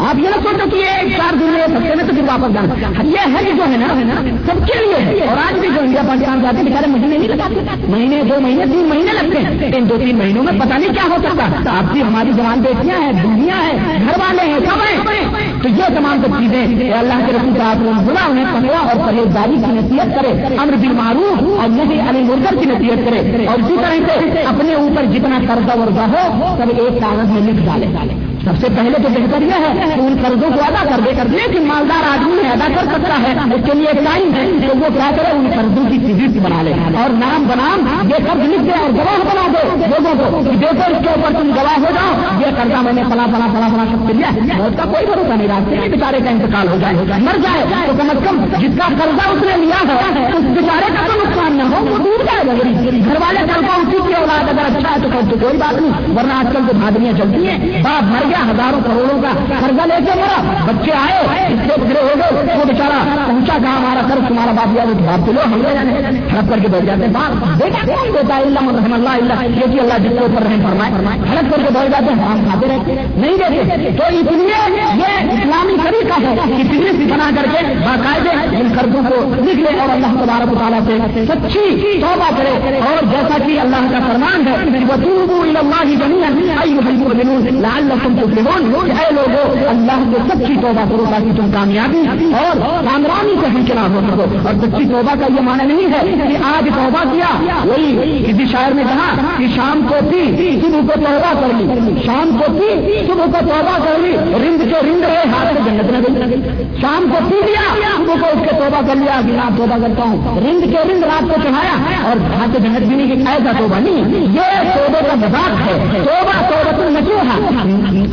آپ یہ نہ سوچو کہ یہ 4 دن میں ہفتے میں تو پھر واپس جانا، یہ حج جو ہے نا سب کے لیے ہے، اور آج بھی جو انڈیا پاکستان جاتے ہیں بےچارے مہینے نہیں لگاتے، مہینے 2 مہینے 3 مہینے لگتے ہیں، ان 2-3 مہینوں میں پتہ نہیں کیا ہو سکتا۔ آپ کی ہماری جوان بیٹیاں ہیں، دنیا ہے، گھر والے ہیں، سب ہیں، تو یہ تمام سب چیزیں اللہ کے رسول صاحب نے بلا انہیں پنوا اور پرہیزگاری کی نصیحت کرے، امر بالمعروف اور نہی عن المنکر کی نصیحت کرے، اور اسی طرح سے اپنے اوپر جتنا قرضہ ورزہ ہو سب ایک کاغذ میں لکھ ڈالے سب سے پہلے تو بہتر یہ ہے کہ ان قرضوں کو ادا کر دے کہ مالدار آدمی نے ادا کر سکتا ہے، اس کے لیے ٹائم ہے تو وہ کیا کرے، ان قرضوں کی فہرست بنا لے اور نام بنام یہ قرض لکھ دے اور گواہ بنا دے لوگوں کو، دیکھو اس کے اوپر تم گواہ ہو جاؤ یہ قرضہ میں نے فلاں فلاں فلاں فلاں شخص سے لیا، اس کا کوئی بھروسہ نہیں، راستے میں بیچارے کا انتقال ہو جائے، مر جائے تو کم از کم جس کا قرضہ اس نے لیا ہے اس بیچارے کا تو نقصان نہ ہو، وہ دور جائے گا، گھر والے کرتا اسی کی اولاد اگر اچھا ہے تو خود کوئی بات نہیں، ورنہ آج کل جو بھادریاں چلتی ہیں، باپ مر گیا ہزاروں کروڑوں کا قرضہ لے کے مرا، بچے آئے اس سے گزرے ہو گئے، وہ بیچارہ پہنچا کہا ہمارا قرض تمہارا باپ دیا، وہ باپ دلو ہم ہڑپ کر کے بیٹھ جاتے ہیں، باپ بیٹا کون دیتا ہے اللہ رحم اللہ اللہ یہ کہ اللہ جس کے اوپر رحم فرمائے، ہڑپ کر کے بیٹھ جاتے ہیں، ہم کھاتے رہتے نہیں دیتے، تو اس لیے یہ اسلامی طریقہ ہے کہ فہرست بنا کر کے باقاعدہ ان قرضوں کو لکھ لے اور اللہ تبارک و تعالیٰ سے سچی توبہ کرے، اور جیسا کہ اللہ کا فرمان ہے وتوبوا الى الله جميعا ايها المؤمنون لعلكم تفلحون، اے لوگو اللہ کو سچی توبہ کرو تاکہ تم کامیابی اور کامرانی سے ہمکنار ہو سکو، اور سچی توبہ کا یہ معنی نہیں ہے کہ آج توبہ کیا، وہی کسی شاعر نے کہا کہ شام کو پی صبح کو توبہ کر لی، شام کو پی صبح کو توبہ کر لی، رند کے رند رہے ہاتھ میں جنت نہ گئی، شام کو پی لیا صبح کو اس کے توبہ کر لیا کہ رات توبہ کرتا ہوں، رند کے رند رات کو چڑھایا اور ہاتھ میں جنت بھی نہیں گئی، ایسا توبہ نہیں، یہ توبہ کا مذاق ہے، توبہ توبت النصوحہ،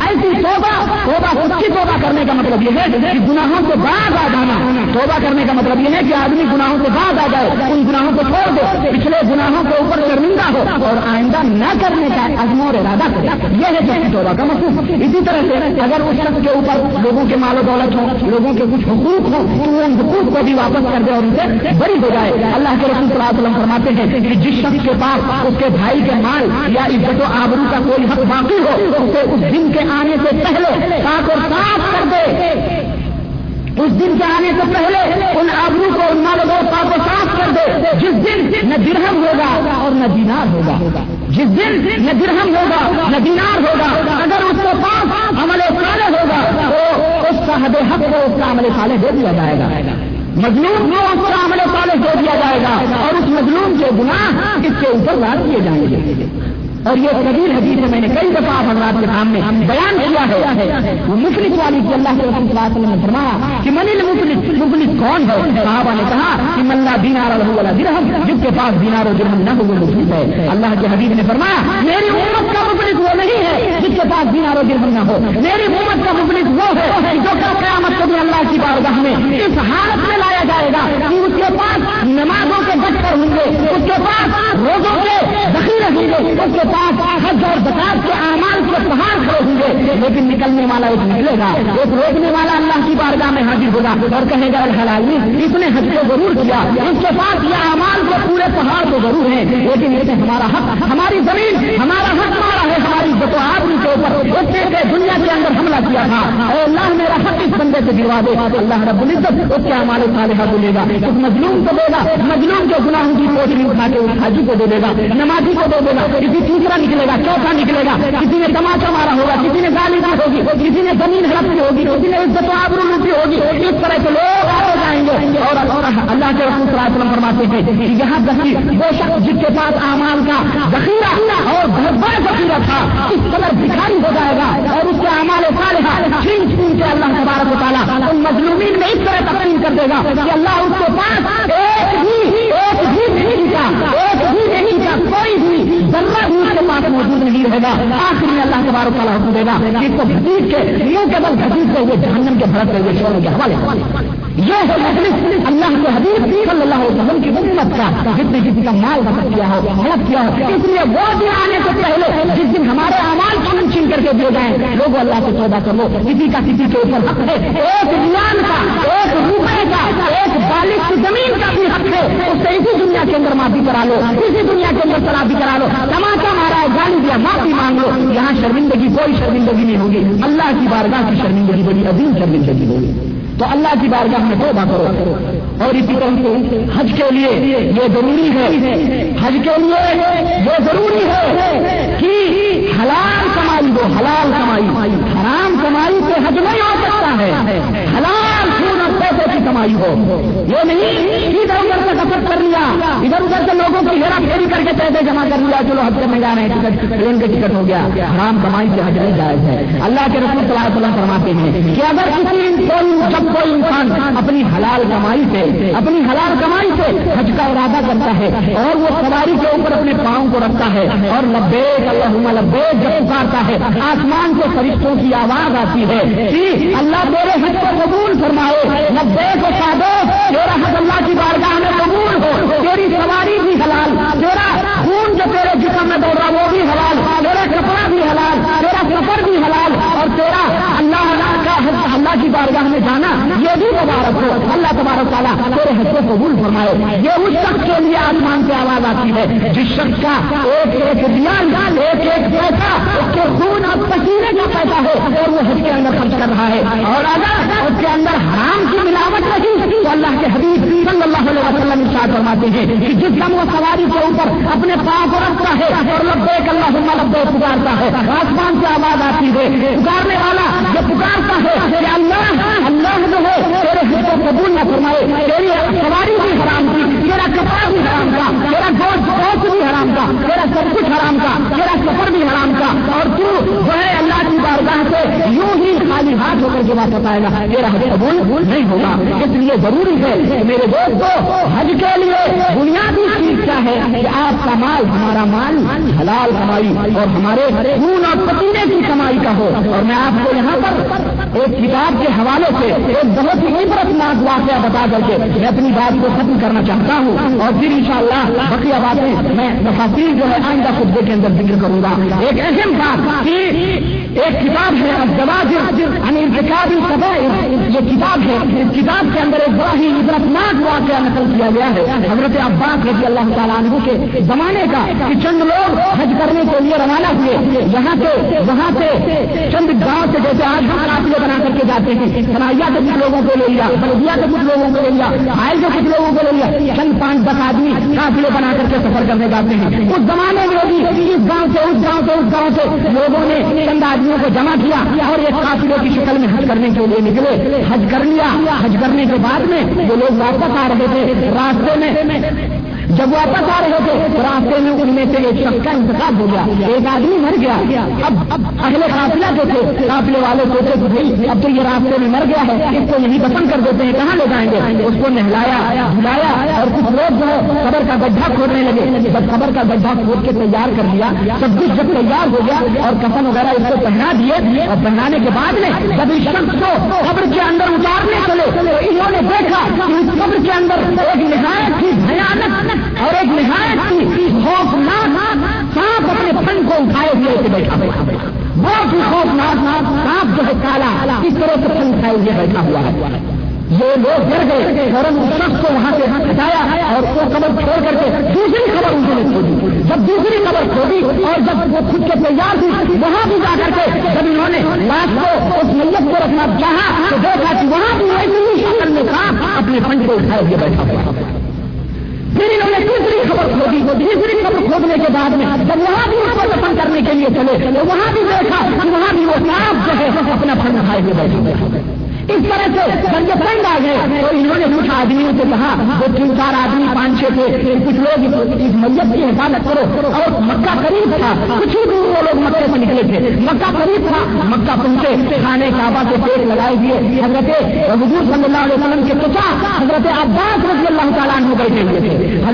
ایسی توبہ توبہ سچی توبہ کرنے کا مطلب یہ ہے کہ گناہوں کے بعد آ جانا، توبہ کرنے کا مطلب یہ ہے کہ آدمی گناہوں کے بعد آ جائے، ان گناہوں کو چھوڑ دے، پچھلے گناہوں کے اوپر شرمندہ ہو اور آئندہ نہ کرنے کا عزم اور ارادہ کرے، یہ ہے کہ توبہ کا مطلب۔ اسی طرح سے اگر اس شخص کے اوپر لوگوں کے مال و دولت ہو، لوگوں کے کچھ حقوق ہوں تو ان حقوق کو بھی واپس کر دے اور ان سے بری ہو جائے، اللہ کے رسول صلی اللہ علیہ وسلم فرماتے ہیں کہ جس شخص کے پاس اس کے بھائی کے مال یا عزت و آبرو کا کوئی حق باقی ہو اسے اس دن کے آنے سے پہلے پاک اور صاف کر دے، اس دن کے آنے سے پہلے ان آبرو کو ان مال کو پاک و صاف کر دے، جس دن نہ درہم ہوگا اور نہ دینار ہوگا، جس دن نہ درہم ہوگا نہ دینار ہوگا، اگر اس کے پاس عمل صالح ہوگا تو اس صاحب حق کو اس کا عمل صالح دے دیا جائے گا، مظلوم کو اس کا عمل صالح دے دیا جائے گا، اور اس مظلوم کے گناہ اس کے اوپر لاد دیے جائیں گے، اور یہ کبیر حدیث میں نے کئی دفعہ حضرات کے سامنے بیان کیا ہے، وہ مفلس والی کی اللہ کے رسول صلی اللہ علیہ وسلم نے فرمایا کہ من المفلس، مفلس کون ہے؟ صحابہ نے کہا کہ من لا دینار لہ ولا درہم، جس کے پاس دینار و درہم نہ ہو وہ مفلس ہے، اللہ کے حبیب نے فرمایا میری امت کا مفلس وہ نہیں ہے جس کے پاس دینار و درہم نہ ہو، میری امت کا مفلس وہ ہے جو قیامت کے دن اللہ کی بارگاہ میں اس حالت میں لایا جائے گا کہ اس کے پاس نمازوں کے بچے ہوں گے، اس کے پاس روزوں کے ذخیرے ہوں گے، اس کے پاس حج اور زکات کے اعمال کے پہاڑ کھڑے ہوں گے، لیکن نکلنے والا ایک نکلے گا، ایک روکنے والا اللہ کی بارگاہ میں حاضر ہوگا اور کہے گا الحلالی اس نے حج کو ضرور کیا، اس کے پاس یہ اعمال کے پورے پہاڑ تو ضرور ہیں، لیکن یہ ہمارا حق، ہماری زمین، ہمارا حق ہمارا ہے، ہماری عزت و آبرو کے اوپر اس نے دنیا کے اندر حملہ کیا تھا، اے اللہ میرا حق اس بندے سے گروا دے، اللہ رب العزت اس کے اعمال صالحہ کو لے گا، اس مظلوم کو دے گا، مظلوم کے گناہوں کی کوٹھی اٹھا کے اس حاجی کو دے دے گا، نمازی کو دے دے گا، اسی نکلے گا، چوتھا نکلے گا، کسی نے تماشا مارا ہوگا، کسی نے گالی دی ہوگی، کسی نے زمین ہڑپ کی ہوگی، کسی نے عزت و آبرو لوٹی ہوگی، اس طرح کے لوگ آ جائیں گے، اور اللہ کے رسول صلی اللہ علیہ وسلم فرماتے ہیں کہ یہاں وہ شخص جس کے پاس اعمال کا ذخیرہ اور بہت بڑا ذخیرہ تھا اس قدر بھکاری ہو جائے گا، اور اس کے اعمال صالحہ چھین چھین کے اللہ تبارک و تعالیٰ ان مظلومین میں اس طرح تقسیم کر دے گا کہ اللہ اس کے پاس ایک بھی نہیں کا کوئی بھی ذرہ بھی اس کے پاس موجود نہیں رہے گا، آخر میں اللہ تبارک و تعالیٰ حکم دے گا اس کو گھسیٹ کے منہ کے بل گھسیٹ کے ہوئے جہنم کے بھڑک رہے شعروں کے حوالے، یہ ہے مجلس اللہ کے حبیب صلی اللہ علیہ وسلم کی امت کا، جتنے کسی کا مال حق کیا ہو، ہڑپ کیا ہو، اس لیے وہ دن آنے سے پہلے جس دن ہمارے اعمال کو منشن کر کے دیے جائیں، لوگوں اللہ سے توبہ کرو، کسی کا کسی کے اوپر حق ہے، ایک ریال کا، ایک روپے کا، ایک بالغ کی زمین کا بھی حق ہے، اس سے اسی دنیا کے اندر معافی کرا لو، اسی دنیا کے اندر تلافی کرا لو، تماشا مارا ہے، گالی دیا، معافی مانگ لو، یہاں شرمندگی کوئی شرمندگی نہیں ہوگی، اللہ کی بارگاہ کی شرمندگی بڑی عظیم شرمندگی ہوگی، تو اللہ کی بارگاہ میں توبہ کرو، اور اسی طرح سے حج کے لیے یہ ضروری ہے، حج کے لیے یہ ضروری ہے کہ حلال کمائی دو، حلال کمائی، حرام کمائی سے حج نہیں ہو سکتا ہے، حلال خون اور پیسے کی کمائی ہو، یہ نہیں کہ ادھر ادھر سے سفر کرنی دیا, ادھر ادھر سے لوگوں کو گھیرا پھیری کر کے پیسے جمع کر دیا, چلو حج میں جانا ہے ٹکٹ, ٹرین کا ٹکٹ ہو گیا, حرام کمائی سے حج نہیں جائز ہے. اللہ کے رسول صلی اللہ علیہ وسلم فرماتے ہیں کہ اگر کوئی انسان اپنی حلال کمائی سے حج کا ارادہ کرتا ہے اور وہ سواری کے اوپر اپنے پاؤں کو رکھتا ہے اور لبیک اللہم لبیک جب پکارتا ہے, آسمان سے فرشتوں کی آواز آتی ہے کہ اللہ میرے حج کو قبول فرمائے, لبیک و سعدیک, تیرا حج اللہ کی بارگاہ میں قبول ہو, تیری سواری بھی حلال, تیرا خون جو تیرے جسم میں دوڑ رہا وہ بھی حلال, تیرا کپڑا بھی حلال, تیرا سفر بھی حلال, اور تیرا اللہ کی بارگاہ میں جانا یہ بھی مبارک ہو. اللہ تبارک تعالیٰ تیرے حج کو قبول فرمائے. یہ اس شخص کے لیے آسمان سے آواز آتی ہے جس شخص کا ایک ایک ریال, ایک ایک پیسہ اس کے خون اور پسینے کا پیسہ ہو اور وہ حج کے اندر خرچ کر رہا ہے, اور اگر اس کے اندر حرام کی ملاوٹ نہیں تو اللہ کے حبیب صلی اللہ علیہ وسلم ارشاد فرماتے ہیں کہ جس دم وہ سواری کے اوپر اپنے پاؤں کو رکھتا ہے اور لبیک اللہم لبیک پکارتا ہے, آسمان سے آواز آتی ہے, پکارنے والا جو پکارتا ہے کہ اللہ اللہ جو ہے تیرے حج کو قبول نہ فرمائے, تیری سواری بھی حرام تھی, تیرا کپڑا بھی حرام تھا, تیرا گوشت بھی حرام تھا, تیرا سب کچھ حرام تھا, تیرا سفر بھی حرام تھا, اور تو جو ہے اللہ کی بارگاہ سے یوں ہی خالی ہاتھ ہو کر کے واپس آئے گا, تیرا حج قبول نہیں ہوگا. اس لیے ضروری ہے میرے دوستو حج کے لیے بنیادی چیز کیا ہے کہ آپ کا مال, ہمارا مال حلال کمائی اور ہمارے خون اور پسینے کی کمائی کا ہو. اور میں آپ کو یہاں پر ایک کتاب کے حوالے سے ایک بہت ہی عبرتناک واقعہ بتا کر کے میں اپنی بات کو ختم کرنا چاہتا ہوں, اور پھر انشاءاللہ بقیہ باتیں میں تفاصیل جو ہے آئندہ خطبے کے اندر ذکر کروں گا. ایک اہم بات کہ ایک کتاب ہے الزواجر عن انتخاب القبائر, یہ کتاب ہے, اس کتاب کے اندر ایک بڑا ہی عبرتناک واقعہ نقل کیا گیا ہے حضرت عباس رضی اللہ تعالیٰ عنہ کے زمانے کا کہ چند لوگ حج کرنے کے لیے روانہ ہوئے, یہاں سے وہاں سے چند گاؤں سے, جیسے آج ہم آپ بنا کر کے جاتے ہیں, صنعیا سے کچھ لوگوں کو لے لیا, بلدیا سے کچھ لوگوں کو لے لیا, آئل سے کچھ لوگوں کو لے لیا, چند 5-10 آدمی قافلے بنا کر کے سفر کرنے جاتے ہیں. اس زمانے میں بھی اس گاؤں سے اس گاؤں سے لوگوں نے چند آدمیوں کو جمع کیا اور ایک قافلے کی شکل میں حج کرنے کے لیے نکلے, حج کر لیا. حج کرنے کے بعد میں وہ لوگ واپس آ رہے تھے, راستے میں جب واپس آ رہے تھے راستے میں ان میں سے ایک شخص کا انتقال ہو گیا, ایک آدمی مر گیا. اب اگلے قافلہ جو تھے قافلے والے سوچے کہ بھائی اب تو یہ راستے میں مر گیا ہے, اس کو یہیں دفن کر دیتے ہیں, کہاں لے جائیں گے. اس کو نہلایا دھلایا اور کچھ لوگ جو ہے قبر کا گڈھا کھودنے لگے. جب قبر کا گڈھا کھود کے تیار کر دیا, سب کچھ جب تیار ہو گیا اور کفن وغیرہ اس کو پہنا دیے, اور پہنانے کے بعد میں جب اس شخص کو قبر کے اندر اتارنے چلے, انہوں نے دیکھا قبر کے اندر ایک نہایت ہی بھیانک اور ایک نہایت کی خوفناک سانپ اپنے پھن کو اٹھائے ہوئے سے بیٹھا, بہت ہی خوفناک سانپ جو ہے کالا اس طرح سے پھن اٹھائے ہوئے بیٹھا ہوا ہے. یہ لوگ ڈر گئے, فوراً اس شخص کو وہاں سے ہٹایا اور وہ قبر کھول کر کے دوسری قبر ان نے کھودی. جب دوسری قبر کھودی اور جب وہ خود کے تیار تھی, وہاں بھی جا کر کے جب انہوں نے لاش کو اس میت کو رکھنا چاہا تو دیکھا کہ وہاں بھی ایک شکل میں سانپ اپنے پھن کو اٹھائے ہوئے بیٹھا ہوا. پھر انہوں نے تیسری خبر کھودی, وہ تیسری خبر کھودنے کے بعد میں جب وہاں بھی اس کو دفن کرنے کے لیے چلے, وہاں بھی دیکھا وہاں بھی وہ سانپ جو ہے اپنا پھن اٹھائے ہوئے بیٹھے. اس طرح سے جب یہ پھنگ آ گئے تو انہوں نے کچھ آدمیوں سے کہا, وہ 3-4 آدمی 5-6 تھے, کچھ لوگ اس میت کی حفاظت کرو. اور مکہ قریب تھا, کچھ ہی دور وہ لوگ مکے سے نکلے تھے, مکہ قریب تھا. مکہ پہنچے, خانے کعبہ سے پیٹ لگائے دیے, حضرت حضور صلی اللہ علیہ وسلم کے چچا حضرت عباس رضی اللہ تعالیٰ عنہ بیٹھے ہوئے تھے, ان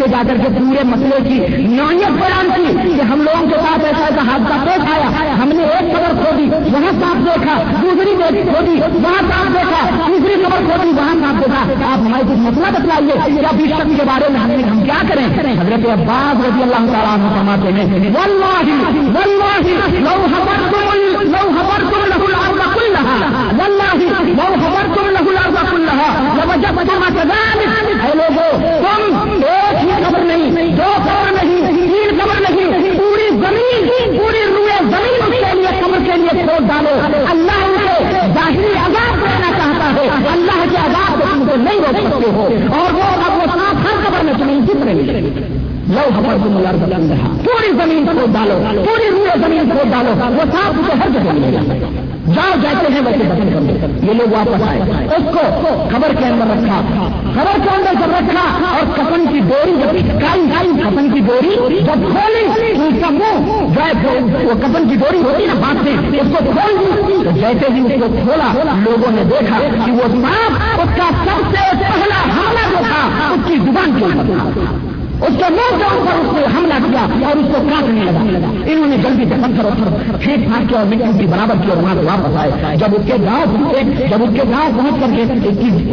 سے جا کر کے پورے مسئلے کی نوعیت بیان کی کہ ہم لوگوں کے ساتھ ایسا ایسا حادثہ پیش آیا, ہم نے ایک خبر کھودی, وہاں سانپ دیکھا, دوسری کھودی, وہاں سانپ دیکھا, تیسری خبر کھودی, وہاں سانپ دیکھا. آپ ہمارے کچھ مسئلہ بتلائیے یا اس شخص کے بارے میں ہم کیا کریں. حضرت عباس رضی اللہ تعالیٰ عنہ فرماتے ہیں اے لوگو, تم ایک ہی خبر نہیں, 2 خبر نہیں, 3 خبر نہیں, پوری روئے زمین اس کے لیے قبر کے لیے کھود ڈالو. اللہ اسے ظاہری عذاب دینا چاہتا ہے, اللہ کے عذاب کو تم کو نہیں روک سکتے ہو. اور وہ اب وہ سانپ ہر قبر میں تمہیں ذکر نہیں لو خبر کو ملار بلند رہا، پوری زمین کو ڈالو، پوری روئے زمین کو ڈالو، وہ ساتھ کو ہر جگہ ملے گا، جاؤ جاتے ہیں ویسے بدل کرتے۔ یہ لوگ واپس آئے، اس کو خبر کے اندر رکھا، خبر کے اندر جب رکھا اور کفن کی ڈوری جب کفن کی ڈوری جب کھولی ان کا منہ، وہ کفن کی ڈوری ہوتی نا بات سے، اس کو کھول دی، جیسے ہی اس کو کھولا لوگوں نے دیکھا کہ وہ سانپ اس کا سب سے پہلا حملہ جو تھا اس کی زبان کے اوپر، اس کے منہ کے اوپر اس نے حملہ کیا اور اس کو کاٹنے لگا۔ انہوں نے جلدی سے پتھر پھینک پھانک کیا اور مٹی کی برابر کی اور وہاں سے واپس آئے۔ جب اس کے گاؤں پہنچ کر کے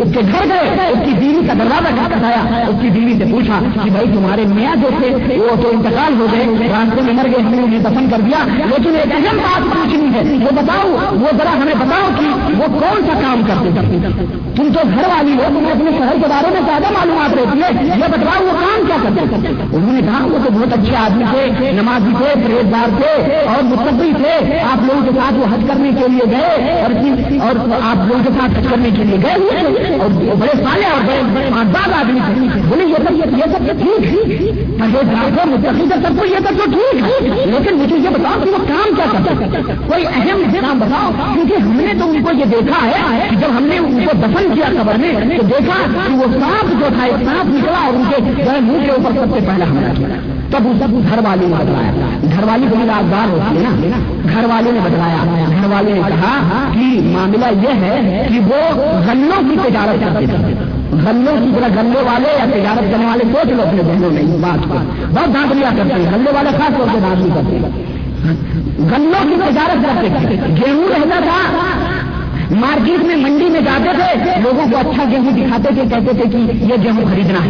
اس کے گھر گئے، اس کی بیوی کا دروازہ کھٹکھٹایا، اس کی بیوی سے پوچھا کہ بھائی تمہارے میاں جو تھے وہ تو انتقال ہو گئے، راستے میں مر گئے، ہم نے انہیں دفن کر دیا، لیکن ایک اہم بات پوچھنی ہے، وہ بتاؤ، وہ ذرا ہمیں بتاؤ کہ وہ کون سا کام کرتے، تم جو گھر والی ہو تمہیں اپنے شہر کے بارے میں زیادہ معلومات رہتی ہے، یہ بتاؤ وہ کام کیا کرتے۔ انہوں نے کہا وہ تو بہت اچھے آدمی تھے، نمازی تھے، پرہیزگار تھے اور متقی تھے، آپ لوگوں کے ساتھ وہ حج کرنے کے لیے گئے اور آپ لوگوں کے ساتھ حج کرنے کے لیے گئے اور بڑے صالح اور بڑے مہذب آدمی تھے۔ بولے یہ سب ٹھیک ہے، پرہیزگار تھے، متقی تھے، سب کو یہ سب تو ٹھیک ہے، لیکن مجھے یہ بتاؤ کہ وہ کام کیا کرتے، کوئی اہم کام بتاؤ، کیونکہ ہم نے تو ان کو یہ دیکھا ہے، جب ہم نے ان کو دفن کیا قبر میں تو دیکھا کہ وہ سانپ جو تھا ایک سانپ نکلا اور ان کے منہ کے اوپر سب سے پہلا حملہ کیا۔ تب اس گھر والوں نے بتایا، گھر والی بہت یادگار ہوتی ہے نا، گھر والوں نے بتایا، گھر والوں نے کہا کہ معاملہ یہ ہے کہ وہ غلوں کی تجارت کرتے تھے، غلوں کی طرح غلے والے یا تجارت کرنے والے سوچ لو اپنے بہنوں میں بات کو بہت دانت لیا کرتے ہیں، غلے والے خاص طور سے دانت نہیں کرتے، غلوں کی تجارت کرتے تھے، گیہوں رہتا تھا، مارکیٹ میں منڈی میں جاتے تھے، لوگوں کو اچھا گیہوں دکھاتے تھے، کہتے تھے کہ یہ گیہوں خریدنا،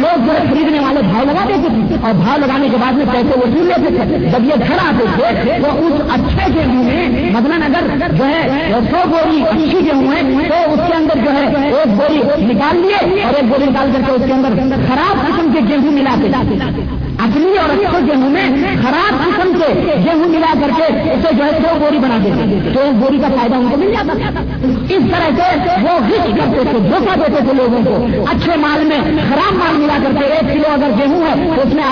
لوگ جو ہے خریدنے والے بھاؤ لگا دیتے تھے اور بھاؤ لگانے کے بعد میں پیسے وصول لیتے تھے۔ جب یہ گھر آتے تھے تو اس اچھے گیہوں میں مثلاً اگر جو ہے 100 بوری اچھی گیہوں ہیں تو اس کے اندر جو ہے 1 بوری نکال لیے اور 1 بوری نکال کر کے اس کے اندر خراب قسم کے گیہوں ملاتے جاتے، اصلی اور اچھے گیہوں میں خراب قسم کے گیہوں ملا کر کے اسے جو ہے 2 بوری بنا دیتے، 2 بوری کا فائدہ ان کو مل جاتا تھا۔ اس طرح سے وہ غش کرتے تھے، دھوکہ دیتے تھے لوگوں کو، اچھے مال میں خراب مال ملا کر کے، 1 کلو اگر گیہوں ہے تو اس میں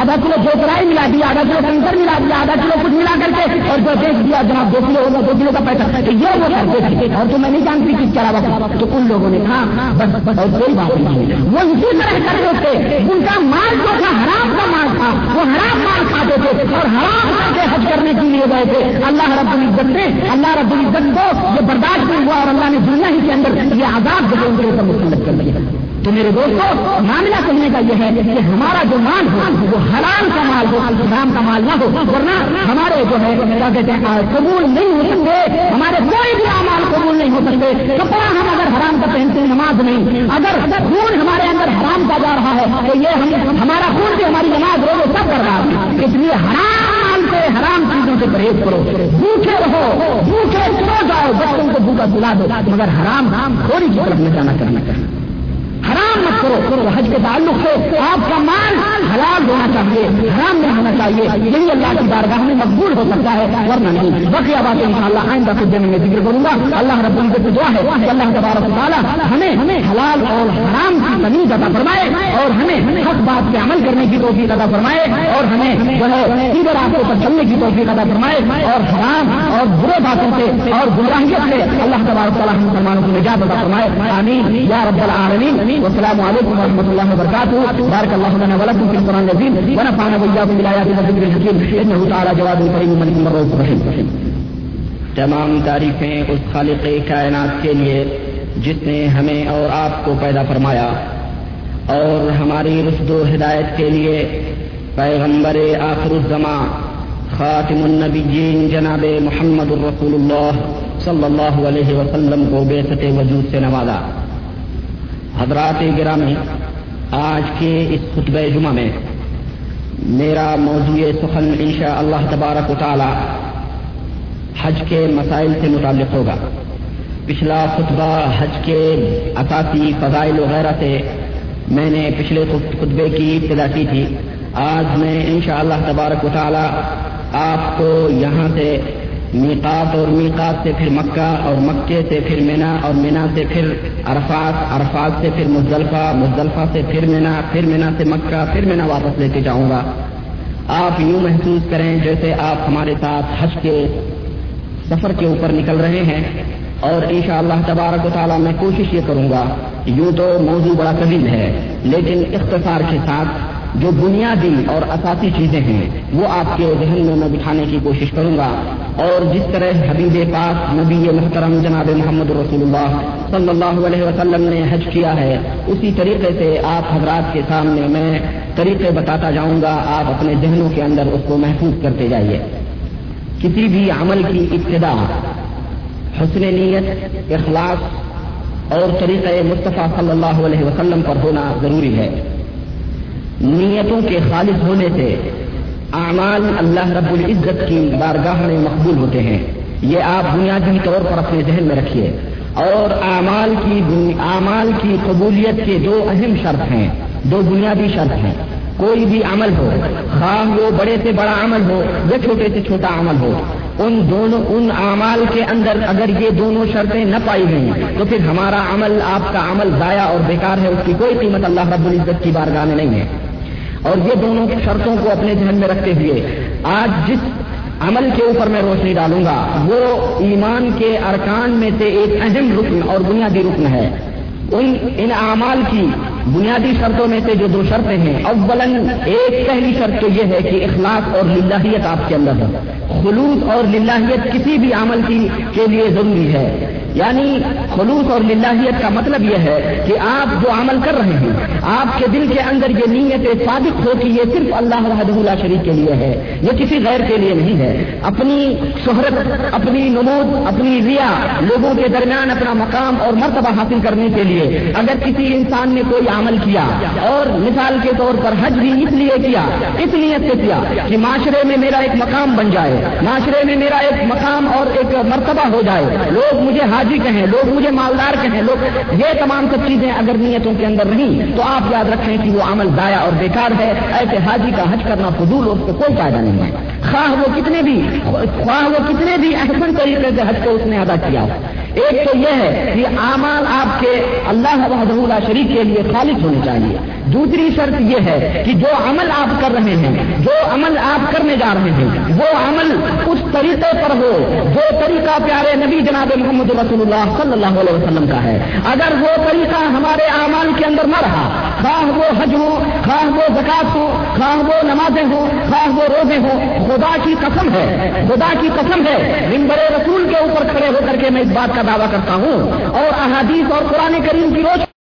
آدھا کلو چوکرائی ملا دیا، آدھا کلو کنکر ملا دیا، آدھا کلو کچھ ملا کر کے اور جو بیچ دیا، جناب 2 کلو ہوگا، 2 کلو کا پیسہ، یہ وہ کرتے تھے۔ اور تو میں نہیں جانتی کس طرح، تو ان لوگوں نے کہا بس بس اور کوئی بات نہیں، وہ اسی طرح کر رہے تھے، ان کا مال جو تھا حرام کا مال تھا، وہ حرام مال کھاتے تھے اور حرام سے حج کرنے کے لیے گئے تھے۔ اللہ رب العزت کو یہ برداشت نہیں ہوا اور اللہ نے دنیا ہی کے اندر یہ آزاد جگہوں کے اوپر مسلط کر دیا۔ تو میرے دوستو، معاملہ کہنے کا یہ ہے کہ ہمارا جو مال ہو وہ حلال کا مال ہو، حرام کا مال نہ ہو، ورنہ ہمارے جو ہے قبول نہیں ہو سکتے، ہمارے کوئی بھی اعمال قبول نہیں ہو سکتے۔ کپڑا ہم اگر حرام کا پہنتے ہیں، نماز نہیں، اگر خون ہمارے اندر حرام کا جا رہا ہے تو یہ ہمارا خون سے ہماری نماز ہو وہ سب برباد ہے۔ اس لیے حرام سے، حرام چیزوں سے پرہیز کرو، بھوکے رہو، بھوکے سو جاؤ، بچوں کو بھوکا بلا دو، مگر حرام تھوڑی کی طرف نہ جانا کرنا، حرام مت کرو۔ حج کے تعلق سے آپ کا مال حلال ہونا چاہیے، حرام میں ہونا چاہیے، یہی اللہ کی بارگاہ میں مقبول ہو سکتا ہے، ورنہ نہیں۔ باقی باتیں انشاءاللہ آئندہ خطبے میں ذکر کروں گا۔ اللہ رب العزت کی دعا ہے کہ اللہ تبارک و تعالیٰ ہمیں حلال اور حرام کی تمیز عطا فرمائے اور ہمیں حق بات پہ عمل کرنے کی توفیق عطا فرمائے اور ہمیں جو ہے سیدھے راستے پر چلنے کی توفیق عطا فرمائے اور حرام اور برے باتوں سے اور گمراہیت سے اللہ تبارک و تعالیٰ ہم مسلمانوں کو نجات عطا فرمائے، آمین یا رب العالمین۔ والسلام عليكم ورحمة الله وبركاته، بارك الله لنا ولكم في القرآن العظيم ونفعنا وإياكم بالآيات والذكر الحكيم، إنه تعالى جواد كريم ملك الرؤوف الرحيم۔ تمام تعریفیں اس خالق کائنات کے لیے جس نے ہمیں اور آپ کو پیدا فرمایا اور ہماری رشد و ہدایت کے لیے پیغمبر آخر الزمان خاتم النبیین جناب محمد الرسول اللہ صلی اللہ علیہ وسلم کو بعثت وجود سے نوازا۔ حضرات گرامی، آج کے اس خطبہ جمعہ میں میرا موضوع سخن انشاء اللہ تبارک و تعالی حج کے مسائل سے متعلق ہوگا۔ پچھلا خطبہ حج کے اساسی فضائل وغیرہ سے میں نے پچھلے خطبے کی ابتدا کی تھی۔ آج میں انشاء اللہ تبارک و تعالی آپ کو یہاں سے میقات اور میقات سے پھر مکہ اور مکے سے پھر مینا اور مینا سے پھر عرفات، عرفات سے پھر مزدلفہ، مزدلفہ سے پھر مینا سے مکہ، پھر مینا واپس لے کے جاؤں گا. آپ یوں محسوس کریں جیسے آپ ہمارے ساتھ حج کے سفر کے اوپر نکل رہے ہیں. اور انشاءاللہ تبارک و تعالیٰ میں کوشش یہ کروں گا، یوں تو موضوع بڑا طویل ہے لیکن اختصار کے ساتھ جو بنیادی اور اساسی چیزیں ہیں وہ آپ کے ذہن میں میں بٹھانے کی کوشش کروں گا. اور جس طرح حبیب پاک نبی محترم جناب محمد رسول اللہ صلی اللہ علیہ وسلم نے حج کیا ہے، اسی طریقے سے آپ حضرات کے سامنے میں طریقے بتاتا جاؤں گا، آپ اپنے ذہنوں کے اندر اس کو محفوظ کرتے جائیے. کسی بھی عمل کی ابتدا حسن نیت، اخلاص اور طریقہ مصطفیٰ صلی اللہ علیہ وسلم پر ہونا ضروری ہے. نیتوں کے خالص ہونے سے اعمال اللہ رب العزت کی بارگاہ میں مقبول ہوتے ہیں. یہ آپ بنیادی طور پر اپنے ذہن میں رکھیے. اور اعمال کی قبولیت کے دو اہم شرط ہیں، دو بنیادی شرط ہیں. کوئی بھی عمل ہو، خواہ وہ بڑے سے بڑا عمل ہو یا چھوٹے سے چھوٹا عمل ہو، ان اعمال کے اندر اگر یہ دونوں شرطیں نہ پائی گئیں تو پھر ہمارا عمل، آپ کا عمل ضائع اور بیکار ہے، اس کی کوئی قیمت اللہ رب العزت کی بارگاہ میں نہیں ہے. اور یہ دونوں شرطوں کو اپنے ذہن میں رکھتے ہوئے آج جس عمل کے اوپر میں روشنی ڈالوں گا وہ ایمان کے ارکان میں سے ایک اہم رکن اور بنیادی رکن ہے. ان اعمال کی بنیادی شرطوں میں سے جو دو شرطیں ہیں، اولاً ایک پہلی شرط تو یہ ہے کہ اخلاص اور للہیت آپ کے اندر ہو. خلوص اور للہیت کسی بھی عمل کے لیے ضروری ہے. یعنی خلوص اور للہیت کا مطلب یہ ہے کہ آپ جو عمل کر رہے ہیں آپ کے دل کے اندر یہ نیت صادق ہو کہ یہ صرف اللہ وحدہ لا شریک کے لیے ہے، یہ کسی غیر کے لیے نہیں ہے. اپنی شہرت، اپنی نمود، اپنی ریا، لوگوں کے درمیان اپنا مقام اور مرتبہ حاصل کرنے کے لیے اگر کسی انسان نے کوئی عمل کیا، اور مثال کے طور پر حج بھی اس لیے کیا، اس نیت سے کیا کہ معاشرے میں میرا ایک مقام بن جائے، معاشرے میں میرا ایک مقام اور ایک مرتبہ ہو جائے، لوگ مجھے حاجی کہیں، لوگ مجھے مالدار کہیں، لوگ یہ تمام سب چیزیں اگر نیتوں کے اندر نہیں تو آپ یاد رکھیں کہ وہ عمل ضائع اور بیکار ہے. ایسے حاجی کا حج کرنا فضول، اس کو کوئی فائدہ نہیں ہے، خواہ وہ کتنے بھی احسن طریقے سے حج کو اس نے ادا کیا. ایک تو یہ ہے کہ اعمال آپ کے اللہ وحدہ لا شریک کے لیے خالص ہونے چاہیے. دوسری شرط یہ ہے کہ جو عمل آپ کر رہے ہیں، جو عمل آپ کرنے جا رہے ہیں، وہ عمل اس طریقے پر ہو جو طریقہ پیارے نبی جناب محمد رسول اللہ صلی اللہ علیہ وسلم کا ہے. اگر وہ طریقہ ہمارے اعمال کے اندر نہ رہا، خواہ وہ حج ہو، خواہ وہ زکات ہو، خواہ وہ نمازیں ہوں، خواہ وہ روزے ہوں، خدا کی قسم ہے منبر رسول کے اوپر کھڑے ہو کر کے میں اس بات کا دعویٰ کرتا ہوں اور احادیث اور قرآن کریم کی روشنی